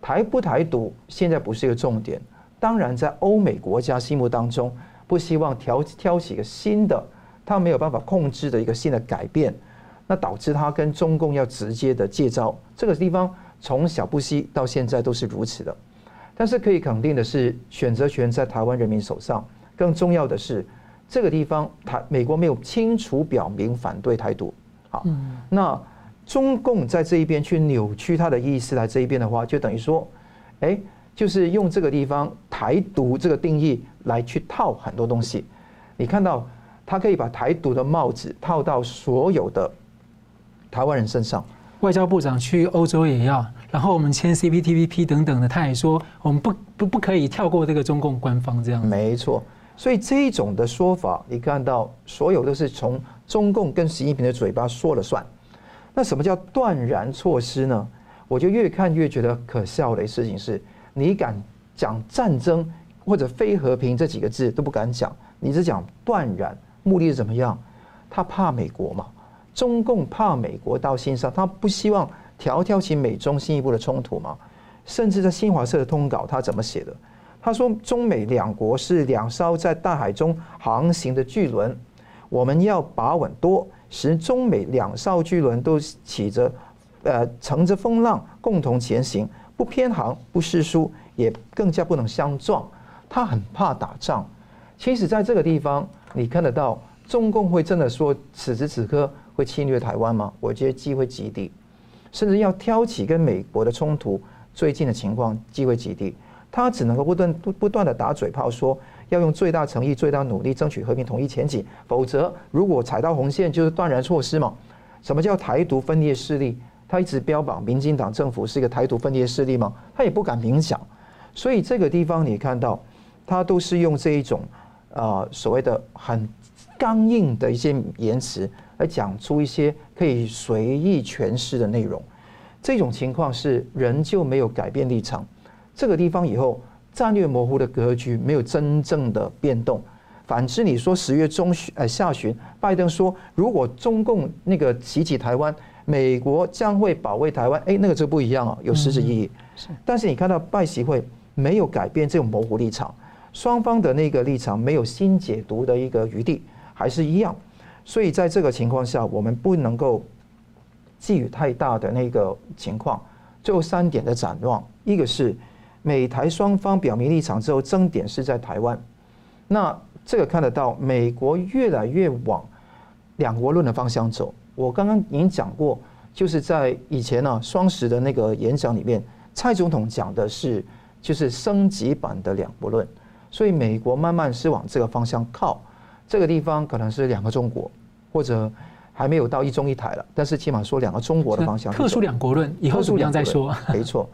台独现在不是一个重点，当然在欧美国家心目当中，不希望挑起一个新的他没有办法控制的一个新的改变，那导致他跟中共要直接的借招，这个地方从小布希到现在都是如此的。但是可以肯定的是，选择权在台湾人民手上，更重要的是这个地方，美国没有清楚表明反对台独。好，那中共在这一边去扭曲他的意思来这一边的话，就等于说，就是用这个地方台独这个定义来去套很多东西。你看到他可以把台独的帽子套到所有的台湾人身上。外交部长去欧洲也要，然后我们签 CPTPP 等等的，他也说我们不可以跳过这个中共官方这样子。没错。所以这一种的说法，你看到所有都是从中共跟习近平的嘴巴说了算。那什么叫断然措施呢？我就越看越觉得可笑的事情是，你敢讲战争或者非和平这几个字都不敢讲，你只讲断然，目的是怎么样？他怕美国嘛？中共怕美国到心上，他不希望挑起美中进一步的冲突嘛？甚至在新华社的通稿，他怎么写的？他说中美两国是2艘在大海中航行的巨轮，我们要把稳舵，使中美2艘巨轮都乘着风浪共同前行，不偏航，不失速，也更加不能相撞。他很怕打仗。其实在这个地方，你看得到中共会真的说此时此刻会侵略台湾吗？我觉得机会极低，甚至要挑起跟美国的冲突，最近的情况机会极低。他只能够不断的打嘴炮，说要用最大诚意、最大努力争取和平统一前景，否则如果踩到红线就是断然措施嘛。什么叫台独分裂势力？他一直标榜民进党政府是一个台独分裂势力嘛，他也不敢明讲。所以这个地方你看到，他都是用这一种所谓的很刚硬的一些言辞来讲出一些可以随意诠释的内容。这种情况是人就没有改变立场，这个地方以后战略模糊的格局没有真正的变动。反之，你说10月下旬，拜登说如果中共那个袭击台湾，美国将会保卫台湾，那个就不一样啊，有实质意义。但是你看到拜习会没有改变这种模糊立场，双方的那个立场没有新解读的一个余地，还是一样。所以在这个情况下，我们不能够寄予太大的那个情况。最后3点的展望，一个是美台双方表明立场之后，争点是在台湾。那这个看得到，美国越来越往两国论的方向走。我刚刚已经讲过，就是在以前呢双十的那个演讲里面，蔡总统讲的是就是升级版的两国论，所以美国慢慢是往这个方向靠。这个地方可能是2个中国，或者还没有到1中1台了，但是起码说2个中国的方向。特殊两国论以后怎么样再说？没错。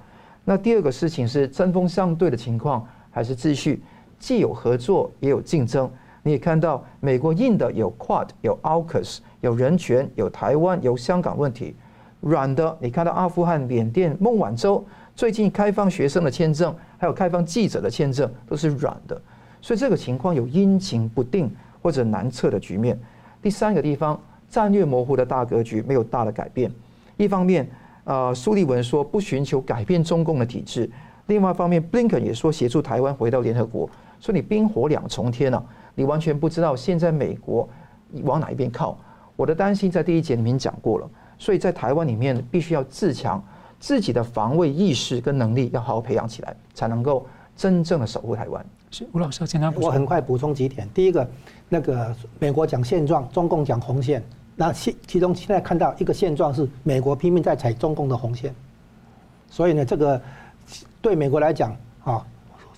那第2个事情是针锋相对的情况还是继续，既有合作也有竞争。你也看到美国硬的有 QUAD 有 AUKUS 有人权有台湾有香港问题，软的你看到阿富汗缅甸孟晚舟，最近开放学生的签证还有开放记者的签证都是软的。所以这个情况有阴晴不定或者难测的局面。第3个地方，战略模糊的大格局没有大的改变。一方面苏利文说不寻求改变中共的体制，另外一方面布林肯也说协助台湾回到联合国。所以你冰火2重天啊，你完全不知道现在美国往哪一边靠。我的担心在第1节里面讲过了，所以在台湾里面必须要自强，自己的防卫意识跟能力要好好培养起来，才能够真正的守护台湾。是吴老师要简单补充，我很快补充几点。第一个，那个美国讲现状，中共讲红线。那其中现在看到一个现状是美国拼命在踩中共的红线，所以呢，这个对美国来讲啊，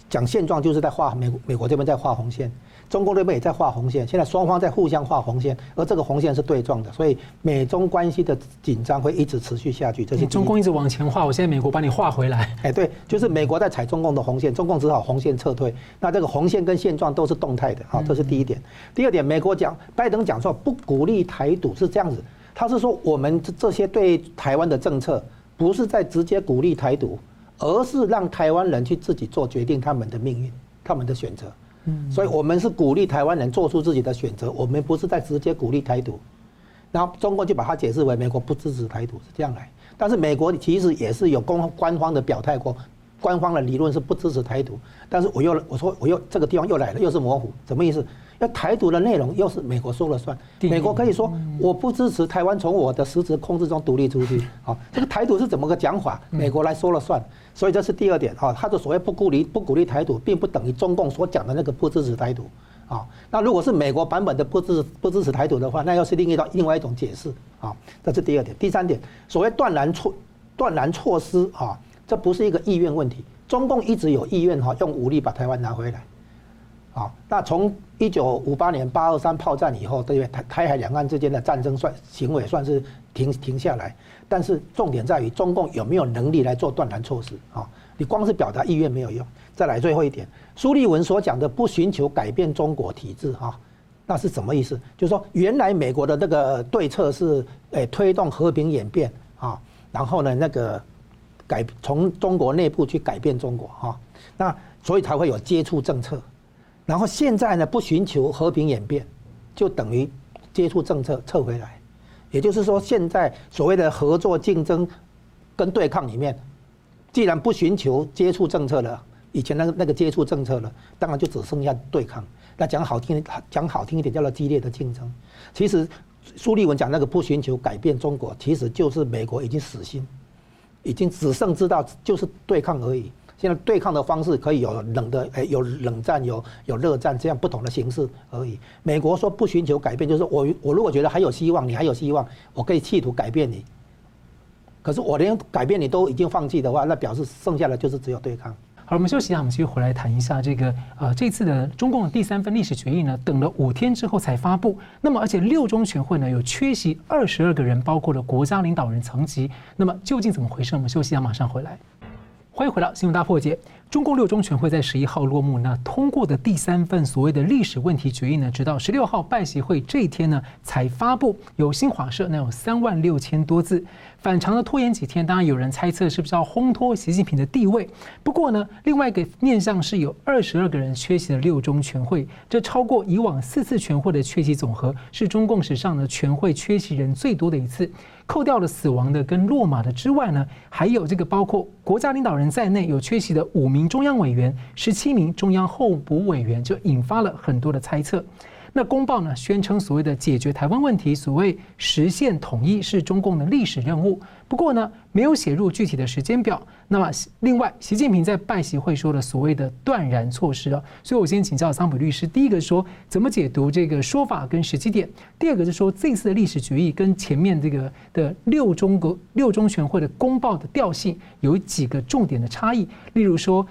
讲现状就是在画美国这边在画红线，中共这边也在画红线，现在双方在互相画红线，而这个红线是对撞的，所以美中关系的紧张会一直持续下去。这是中共一直往前画，我现在美国把你画回来。对，就是美国在踩中共的红线，中共只好红线撤退。那这个红线跟现状都是动态的，好，这是第1点。第2点，美国讲拜登讲说不鼓励台独是这样子，他是说我们这些对台湾的政策不是在直接鼓励台独，而是让台湾人去自己做决定他们的命运、他们的选择。所以我们是鼓励台湾人做出自己的选择，我们不是在直接鼓励台独。然后中国就把它解释为美国不支持台独是这样来，但是美国其实也是有官方的表态过，官方的理论是不支持台独，但是我又这个地方又来了，又是模糊，什么意思？要台独的内容又是美国说了算，美国可以说我不支持台湾从我的实质控制中独立出去，好，这个台独是怎么个讲法？美国来说了算，所以这是第2点哈，他的所谓不鼓励台独，并不等于中共所讲的那个不支持台独，啊，那如果是美国版本的不支持台独的话，那又是另外一种解释啊，这是第2点。第3点，所谓断然措施啊，这不是一个意愿问题，中共一直有意愿哈，用武力把台湾拿回来。啊，那从1958年823炮战以后，对台海两岸之间的战争行为算是停下来，但是重点在于中共有没有能力来做断然措施啊？你光是表达意愿没有用。再来最后一点，苏利文所讲的不寻求改变中国体制啊，那是什么意思？就是说原来美国的那个对策是推动和平演变啊，然后呢那个从中国内部去改变中国啊，那所以才会有接触政策。然后现在呢，不寻求和平演变，就等于接触政策撤回来，也就是说，现在所谓的合作、竞争跟对抗里面，既然不寻求接触政策了，以前那个接触政策了，当然就只剩下对抗。那讲好听一点，叫做激烈的竞争。其实苏利文讲那个不寻求改变中国，其实就是美国已经死心，已经只剩知道就是对抗而已。现在对抗的方式可以有冷战，有热战，这样不同的形式而已。美国说不寻求改变，就是我如果觉得还有希望，你还有希望，我可以企图改变你。可是我连改变你都已经放弃的话，那表示剩下的就是只有对抗。好，我们休息一下，我们继续回来谈一下这个这次的中共的第三份历史决议呢，等了5天之后才发布。那么，而且六中全会呢有缺席22个人，包括了国家领导人层级。那么究竟怎么回事？我们休息一下，马上回来。欢迎回到新闻大破解。中共六中全会在11号落幕，那通过的第三份所谓的历史问题决议呢，直到16号拜习会这一天呢才发布，有新华社那有36000多字，反常的拖延几天，当然有人猜测是不是要烘托习近平的地位。不过呢，另外一个面向是有22个人缺席的六中全会，这超过以往4次全会的缺席总和，是中共史上的全会缺席人最多的一次。扣掉了死亡的跟落马的之外呢，还有这个包括国家领导人在内有缺席的5名中央委员、17名中央候补委员，就引发了很多的猜测。那公报呢宣称所谓的解决台湾问题、所谓实现统一是中共的历史任务，不过呢没有写入具体的时间表。那么另外习近平在拜习会说的所谓的断然措施啊，所以我先请教桑普律师，第一个说怎么解读这个说法跟时机点，第二个是说这次的历史决议跟前面这个的六中全会的公报的调性有几个重点的差异，例如说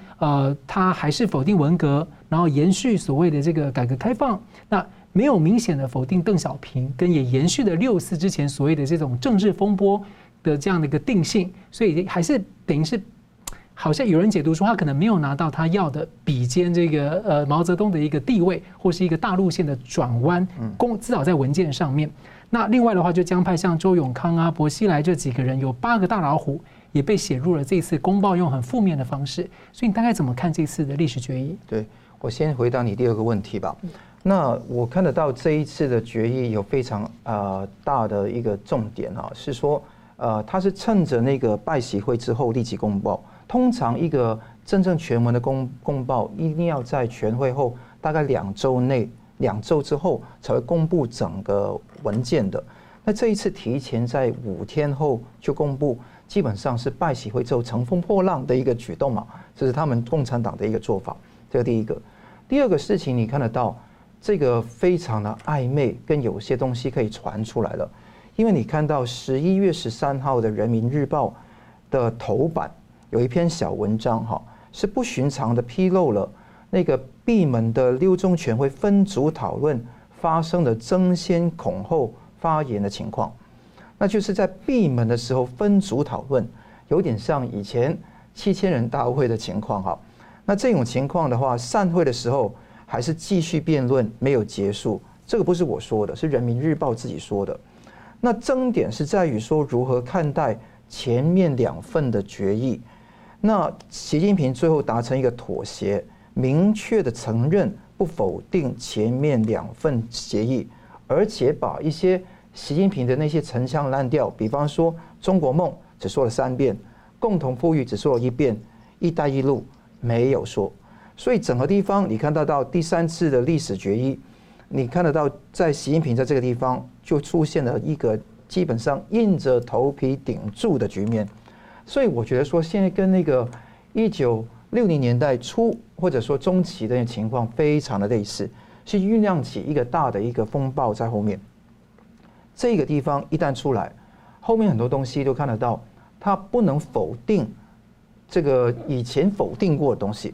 他还是否定文革，然后延续所谓的这个改革开放，那没有明显的否定邓小平，跟也延续了64之前所谓的这种政治风波的这样的一个定性，所以还是等于是好像有人解读说他可能没有拿到他要的比肩这个毛泽东的一个地位，或是一个大路线的转弯，至少在文件上面。那另外的话就江派像周永康啊、薄熙来这几个人有8个大老虎也被写入了这次公报，用很负面的方式，所以你大概怎么看这次的历史决议？对，我先回答你第2个问题吧。那我看得到这一次的决议有非常大的一个重点啊，是说它是趁着那个拜习会之后立即公报。通常一个真正全文的公报一定要在全会后大概2周之后才会公布整个文件的。那这一次提前在5天后就公布，基本上是拜习会之后乘风破浪的一个举动嘛，这是他们共产党的一个做法。这个第一个，第2个事情你看得到，这个非常的暧昧，跟有些东西可以传出来了。因为你看到11月13号的《人民日报》的头版有一篇小文章哈，是不寻常的披露了那个闭门的六中全会分组讨论发生的争先恐后发言的情况。那就是在闭门的时候分组讨论，有点像以前7000人大会的情况哈。那这种情况的话，散会的时候还是继续辩论，没有结束。这个不是我说的，是人民日报自己说的。那争点是在于说如何看待前面2份的决议。那习近平最后达成一个妥协，明确的承认不否定前面2份协议，而且把一些习近平的那些陈腔滥调，比方说中国梦只说了3遍，共同富裕只说了1遍，一带一路没有说。所以整个地方你看得到第3次的历史决议，你看得到在习近平在这个地方就出现了一个基本上硬着头皮顶住的局面。所以我觉得说现在跟那个1960年代初或者说中期的情况非常的类似，是酝酿起一个大的一个风暴在后面。这个地方一旦出来，后面很多东西都看得到，它不能否定这个以前否定过的东西。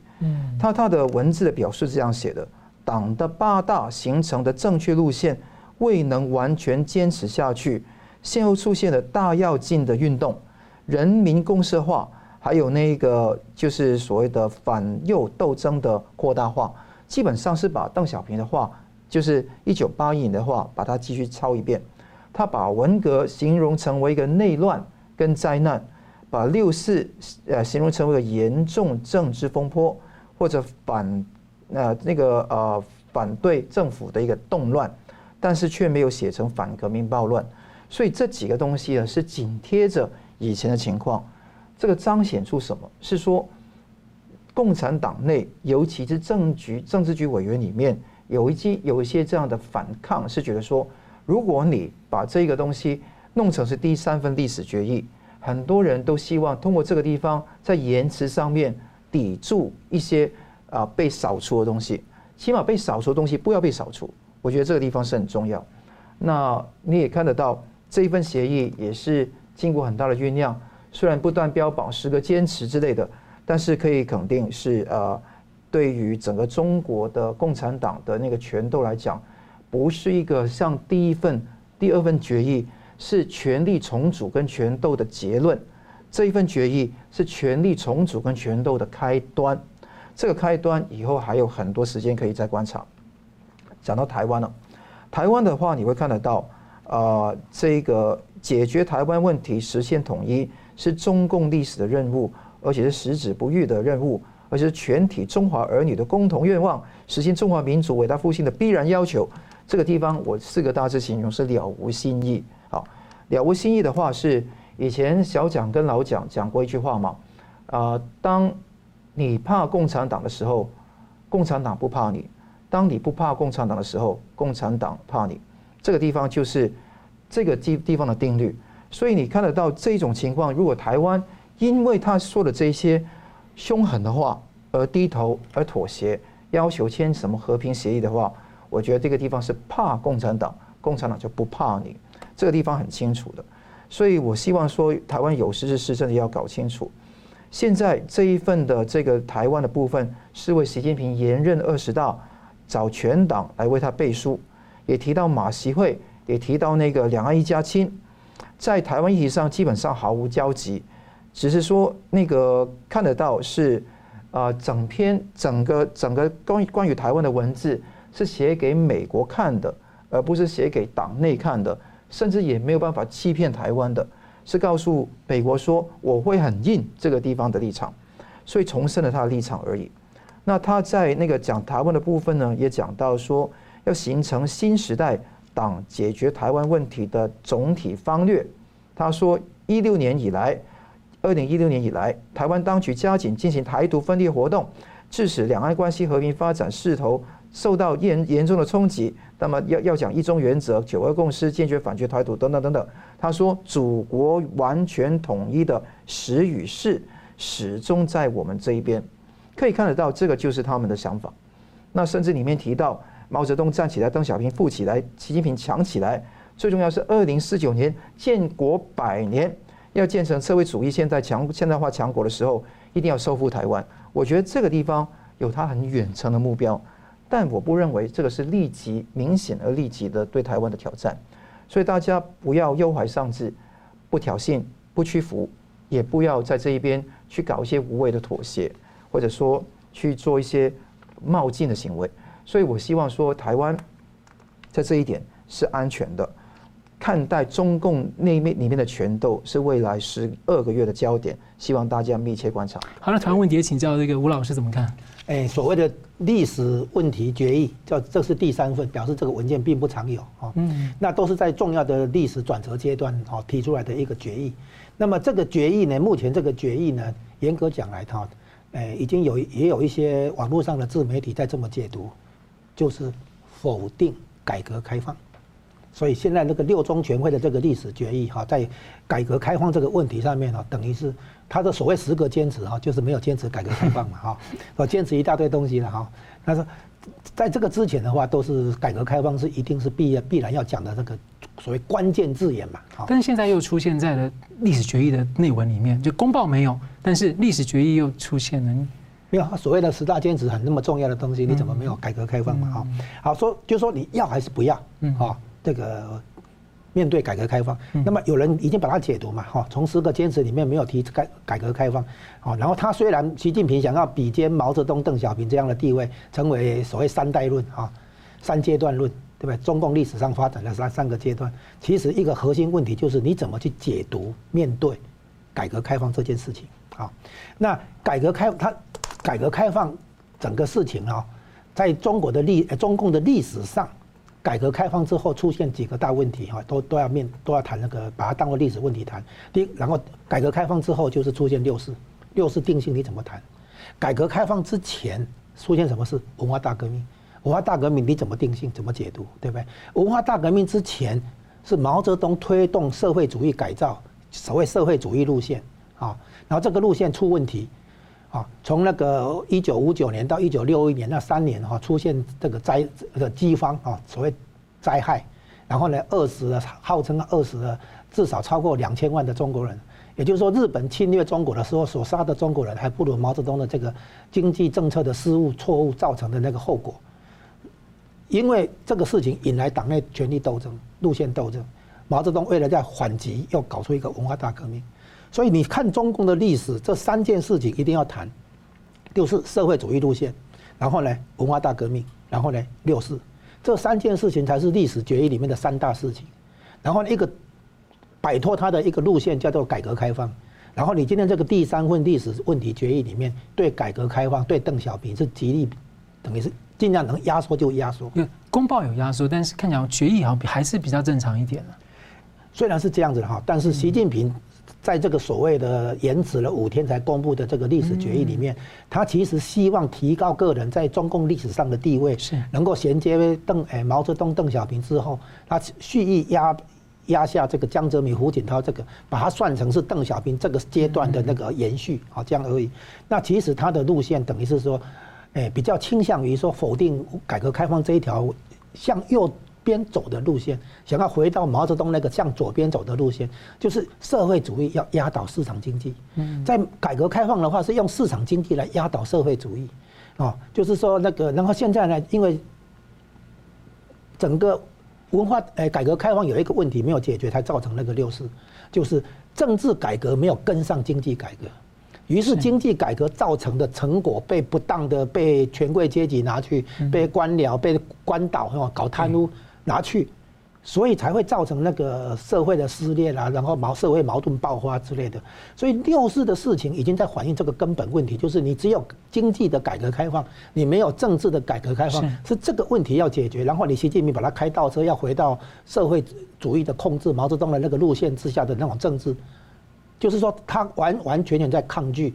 他的文字的表述是这样写的：党的8大形成的正确路线未能完全坚持下去，先后出现了大跃进的运动、人民公社化，还有那个就是所谓的反右斗争的扩大化。基本上是把邓小平的话，就是1981年的话，把它继续抄一遍。他把文革形容成为一个内乱跟灾难，把64形容成为严重政治风波，或者反对政府的一个动乱，但是却没有写成反革命暴乱。所以这几个东西呢是紧贴着以前的情况。这个彰显出什么？是说共产党内，尤其是政治局委员里面有一些这样的反抗，是觉得说如果你把这个东西弄成是第3份历史决议，很多人都希望通过这个地方在言辞上面抵住一些被扫除的东西，起码被扫除的东西不要被扫除。我觉得这个地方是很重要。那你也看得到这一份协议也是经过很大的酝酿，虽然不断标榜10个坚持之类的，但是可以肯定是对于整个中国的共产党的那个权斗来讲，不是一个像第一份、第二份决议是权力重组跟权斗的结论，这一份决议是权力重组跟权斗的开端。这个开端以后还有很多时间可以再观察。讲到台湾了，台湾的话你会看得到，这个解决台湾问题、实现统一是中共历史的任务，而且是矢志不渝的任务。而是全体中华儿女的共同愿望，实现中华民族伟大复兴的必然要求。这个地方我四个大字形容是了无新意。好，了无新意的话是以前小蒋跟老蒋讲过一句话嘛，当你怕共产党的时候，共产党不怕你；当你不怕共产党的时候，共产党怕你。这个地方就是这个地方的定律。所以你看得到这种情况，如果台湾因为他说的这些凶狠的话而低头而妥协，要求签什么和平协议的话，我觉得这个地方是怕共产党，共产党就不怕你，这个地方很清楚的。所以我希望说台湾有识之士真的要搞清楚，现在这一份的这个台湾的部分是为习近平延任20大找全党来为他背书，也提到马习会，也提到那个两岸一家亲，在台湾议题上基本上毫无交集，只是说那个看得到是，整个关于台湾的文字是写给美国看的，而不是写给党内看的，甚至也没有办法欺骗台湾的，是告诉美国说我会很硬这个地方的立场，所以重申了他的立场而已。那他在那个讲台湾的部分呢，也讲到说要形成新时代党解决台湾问题的总体方略。他说2016年以来，台湾当局加紧进行台独分裂活动，致使两岸关系和平发展势头受到严重的冲击。那么要讲一中原则、9/2共识、坚决反对台独等等等等。他说，祖国完全统一的时与势始终在我们这一边，可以看得到，这个就是他们的想法。那甚至里面提到，毛泽东站起来，邓小平富起来，习近平强起来，最重要是2049年建国100年。要建成社会主义现代化强国的时候，一定要收复台湾。我觉得这个地方有它很远程的目标，但我不认为这个是立即明显而立即的对台湾的挑战。所以大家不要忧怀丧志，不挑衅，不屈服，也不要在这一边去搞一些无谓的妥协，或者说去做一些冒进的行为。所以我希望说台湾在这一点是安全的。看待中共内面里面的权斗是未来12个月的焦点，希望大家密切观察。好，那台湾问题也请教这个吴老师怎么看？所谓的历史问题决议，这是第3份，表示这个文件并不常有啊。那都是在重要的历史转折阶段提出来的一个决议。那么这个决议呢，目前这个决议呢，严格讲来哈，已经也有一些网络上的自媒体在这么解读，就是否定改革开放。所以现在那个6中全会的这个历史决议哈，在改革开放这个问题上面呢，等于是他的所谓10个坚持哈，就是没有坚持改革开放嘛哈，我坚持一大堆东西了哈。但是在这个之前的话，都是改革开放是一定是必然要讲的那个所谓关键字眼嘛。但是现在又出现在了历史决议的内文里面，就公报没有，但是历史决议又出现了。没有所谓的10大坚持很那么重要的东西，你怎么没有改革开放嘛哈？好说就说你要还是不要哈？这个面对改革开放，那么有人已经把它解读嘛，哈，从10个坚持里面没有提改革开放，哦，然后他虽然习近平想要比肩毛泽东、邓小平这样的地位，成为所谓3代论啊、3阶段论，对不对？中共历史上发展的3个阶段，其实一个核心问题就是你怎么去解读面对改革开放这件事情啊？那改革开放整个事情啊，在中共的历史上。改革开放之后出现几个大问题哈，都要谈那个，把它当作历史问题谈。然后改革开放之后就是出现六四定性你怎么谈？改革开放之前出现什么事？文化大革命你怎么定性？怎么解读？对不对？文化大革命之前是毛泽东推动社会主义改造，所谓社会主义路线啊，然后这个路线出问题。从那个1959年到1961年那3年哈，出现这个饥荒啊，所谓灾害，然后呢，号称饿死了至少超过2000万的中国人，也就是说，日本侵略中国的时候所杀的中国人，还不如毛泽东的这个经济政策的失误、错误造成的那个后果。因为这个事情引来党内权力斗争、路线斗争，毛泽东为了在反击，又搞出一个文化大革命。所以你看中共的历史，这三件事情一定要谈，就是社会主义路线，然后呢文化大革命，然后呢六四，这三件事情才是历史决议里面的三大事情。然后一个摆脱它的一个路线叫做改革开放。然后你今天这个第三份历史问题决议里面，对改革开放、对邓小平是极力，等于是尽量能压缩就压缩。公报有压缩，但是看起来决议好像还是比较正常一点了。虽然是这样子的哈，但是习近平在这个所谓的延迟了5天才公布的这个历史决议里面，他其实希望提高个人在中共历史上的地位，是能够衔接毛泽东、邓小平之后，他蓄意压下这个江泽民、胡锦涛，这个把它算成是邓小平这个阶段的那个延续，好这样而已。那其实他的路线等于是说，比较倾向于说否定改革开放这一条向右边走的路线，想要回到毛泽东那个向左边走的路线，就是社会主义要压倒市场经济。在改革开放的话，是用市场经济来压倒社会主义，就是说那个，然后现在呢，因为整个文化改革开放有一个问题没有解决，才造成那个六四，就是政治改革没有跟上经济改革。于是经济改革造成的成果被不当的被权贵阶级拿去，被官僚、被官倒搞贪污拿去，所以才会造成那个社会的撕裂啦，然后社会矛盾爆发之类的。所以六四的事情已经在反映这个根本问题，就是你只有经济的改革开放，你没有政治的改革开放，是这个问题要解决。然后你习近平把它开倒车，要回到社会主义的控制，毛泽东的那个路线之下的那种政治，就是说他完全在抗拒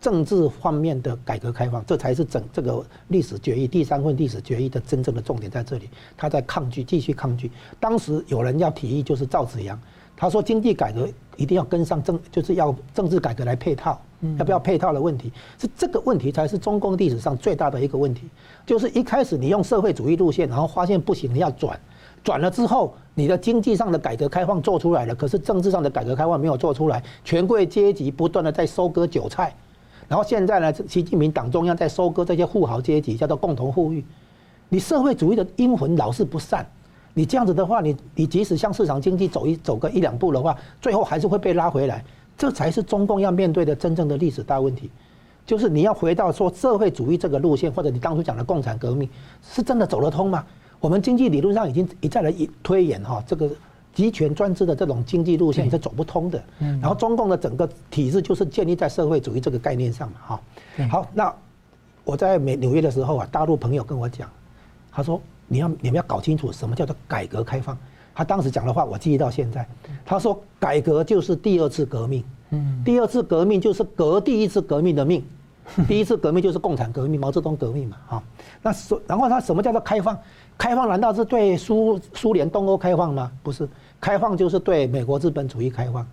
政治方面的改革开放，这才是整这个历史决议第三份历史决议的真正的重点在这里。他在抗拒，继续抗拒。当时有人要提议，就是赵紫阳，他说经济改革一定要跟上就是要政治改革来配套，要不要配套的问题，是这个问题才是中共历史上最大的一个问题。就是一开始你用社会主义路线，然后发现不行，你要转了之后，你的经济上的改革开放做出来了，可是政治上的改革开放没有做出来，权贵阶级不断的在收割韭菜。然后现在呢，习近平党中央在收割这些富豪阶级，叫做共同富裕。你社会主义的阴魂老是不散，你这样子的话，你即使向市场经济走个1-2步的话，最后还是会被拉回来。这才是中共要面对的真正的历史大问题，就是你要回到说社会主义这个路线，或者你当初讲的共产革命，是真的走得通吗？我们经济理论上已经一再来推演哈，这个集权专制的这种经济路线是走不通的。然后中共的整个体制就是建立在社会主义这个概念上嘛，哈。好，那我在纽约的时候啊，大陆朋友跟我讲，他说你们要搞清楚什么叫做改革开放。他当时讲的话我记忆到现在，他说改革就是第二次革命，第二次革命就是革第一次革命的命。第一次革命就是共产革命、毛泽东革命嘛，哈。那然后他什么叫做开放？开放难道是对苏联、东欧开放吗？不是，开放就是对美国资本主义开放，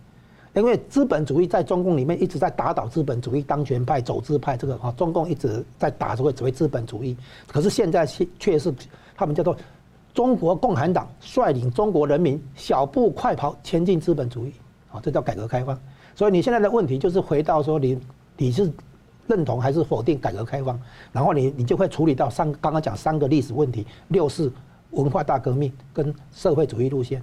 因为资本主义在中共里面一直在打倒资本主义、当权派、走资派，这个啊，中共一直在打所谓资本主义。可是现在却是他们叫做中国共产党率领中国人民小步快跑前进资本主义，啊，这叫改革开放。所以你现在的问题就是回到说你是认同还是否定改革开放，然后你就会处理到刚刚讲三个历史问题：六四、文化大革命跟社会主义路线。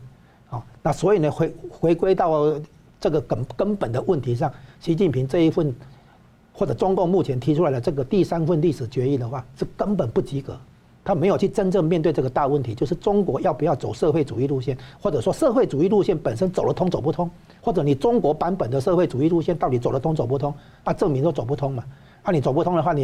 好，那所以呢回归到这个根本的问题上，习近平这一份或者中共目前提出来的这个第三份历史决议的话，是根本不及格。他没有去真正面对这个大问题，就是中国要不要走社会主义路线，或者说社会主义路线本身走得通走不通，或者你中国版本的社会主义路线到底走得通走不通？啊，证明都走不通嘛。啊，你走不通的话，你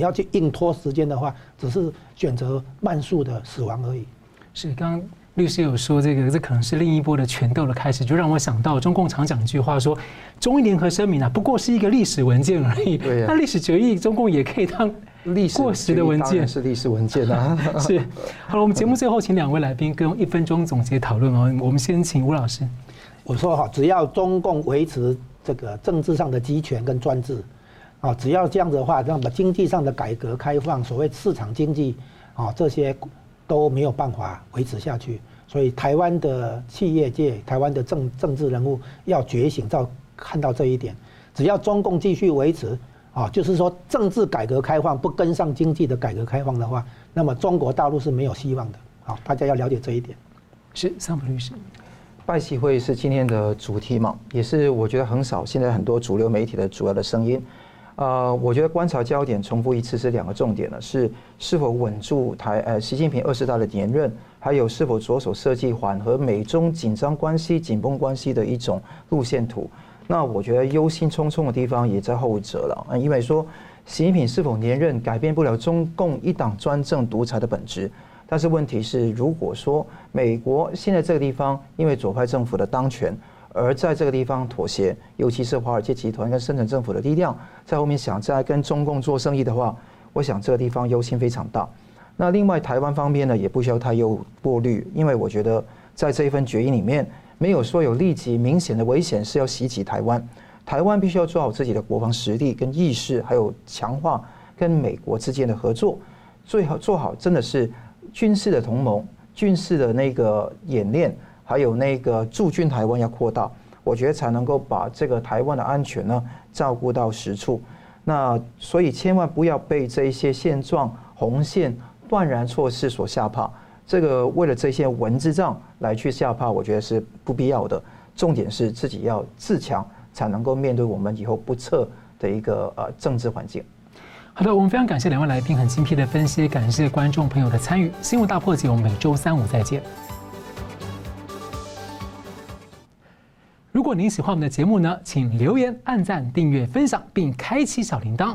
要去硬拖时间的话，只是选择慢速的死亡而已。是，刚刚律师有说这可能是另一波的权斗的开始，就让我想到中共常讲一句话说，中英联合声明啊，不过是一个历史文件而已。对啊，那历史决议，中共也可以当。历史过时的文件是历史文件啊。是，好了，我们节目最后请2位来宾跟用1分钟总结讨论哦。我们先请吴老师。我说哈，只要中共维持这个政治上的集权跟专制，啊，只要这样子的话，那么经济上的改革开放，所谓市场经济，啊，这些都没有办法维持下去。所以台湾的企业界、台湾的政治人物要觉醒到看到这一点。只要中共继续维持啊，就是说政治改革开放不跟上经济的改革开放的话，那么中国大陆是没有希望的。好，大家要了解这一点。是桑普律师，拜习会是今天的主题嘛，也是我觉得很少现在很多主流媒体的主要的声音。我觉得观察焦点重复一次是两个重点了，是是否稳住习近平20大的连任，还有是否着手设计缓和美中紧张关系、紧绷关系的一种路线图。那我觉得忧心忡忡的地方也在后者了，因为说习近平是否连任改变不了中共一党专政独裁的本质。但是问题是，如果说美国现在这个地方因为左派政府的当权，而在这个地方妥协，尤其是华尔街集团跟深圳政府的力量在后面想再跟中共做生意的话，我想这个地方忧心非常大。那另外台湾方面呢，也不需要太过虑，因为我觉得在这一份决议里面没有说有立即明显的危险是要袭击台湾，台湾必须要做好自己的国防实力跟意识，还有强化跟美国之间的合作，最好做好真的是军事的同盟、军事的那个演练，还有那个驻军台湾要扩大，我觉得才能够把这个台湾的安全呢照顾到实处。那所以千万不要被这一些现状、红线、断然措施所吓怕。这个为了这些文字账来去吓怕，我觉得是不必要的。重点是自己要自强，才能够面对我们以后不测的一个政治环境。好的，我们非常感谢两位来宾很精辟的分析，感谢观众朋友的参与。新闻大破解，我们每周三五再见。如果您喜欢我们的节目呢，请留言、按赞、订阅、分享，并开启小铃铛。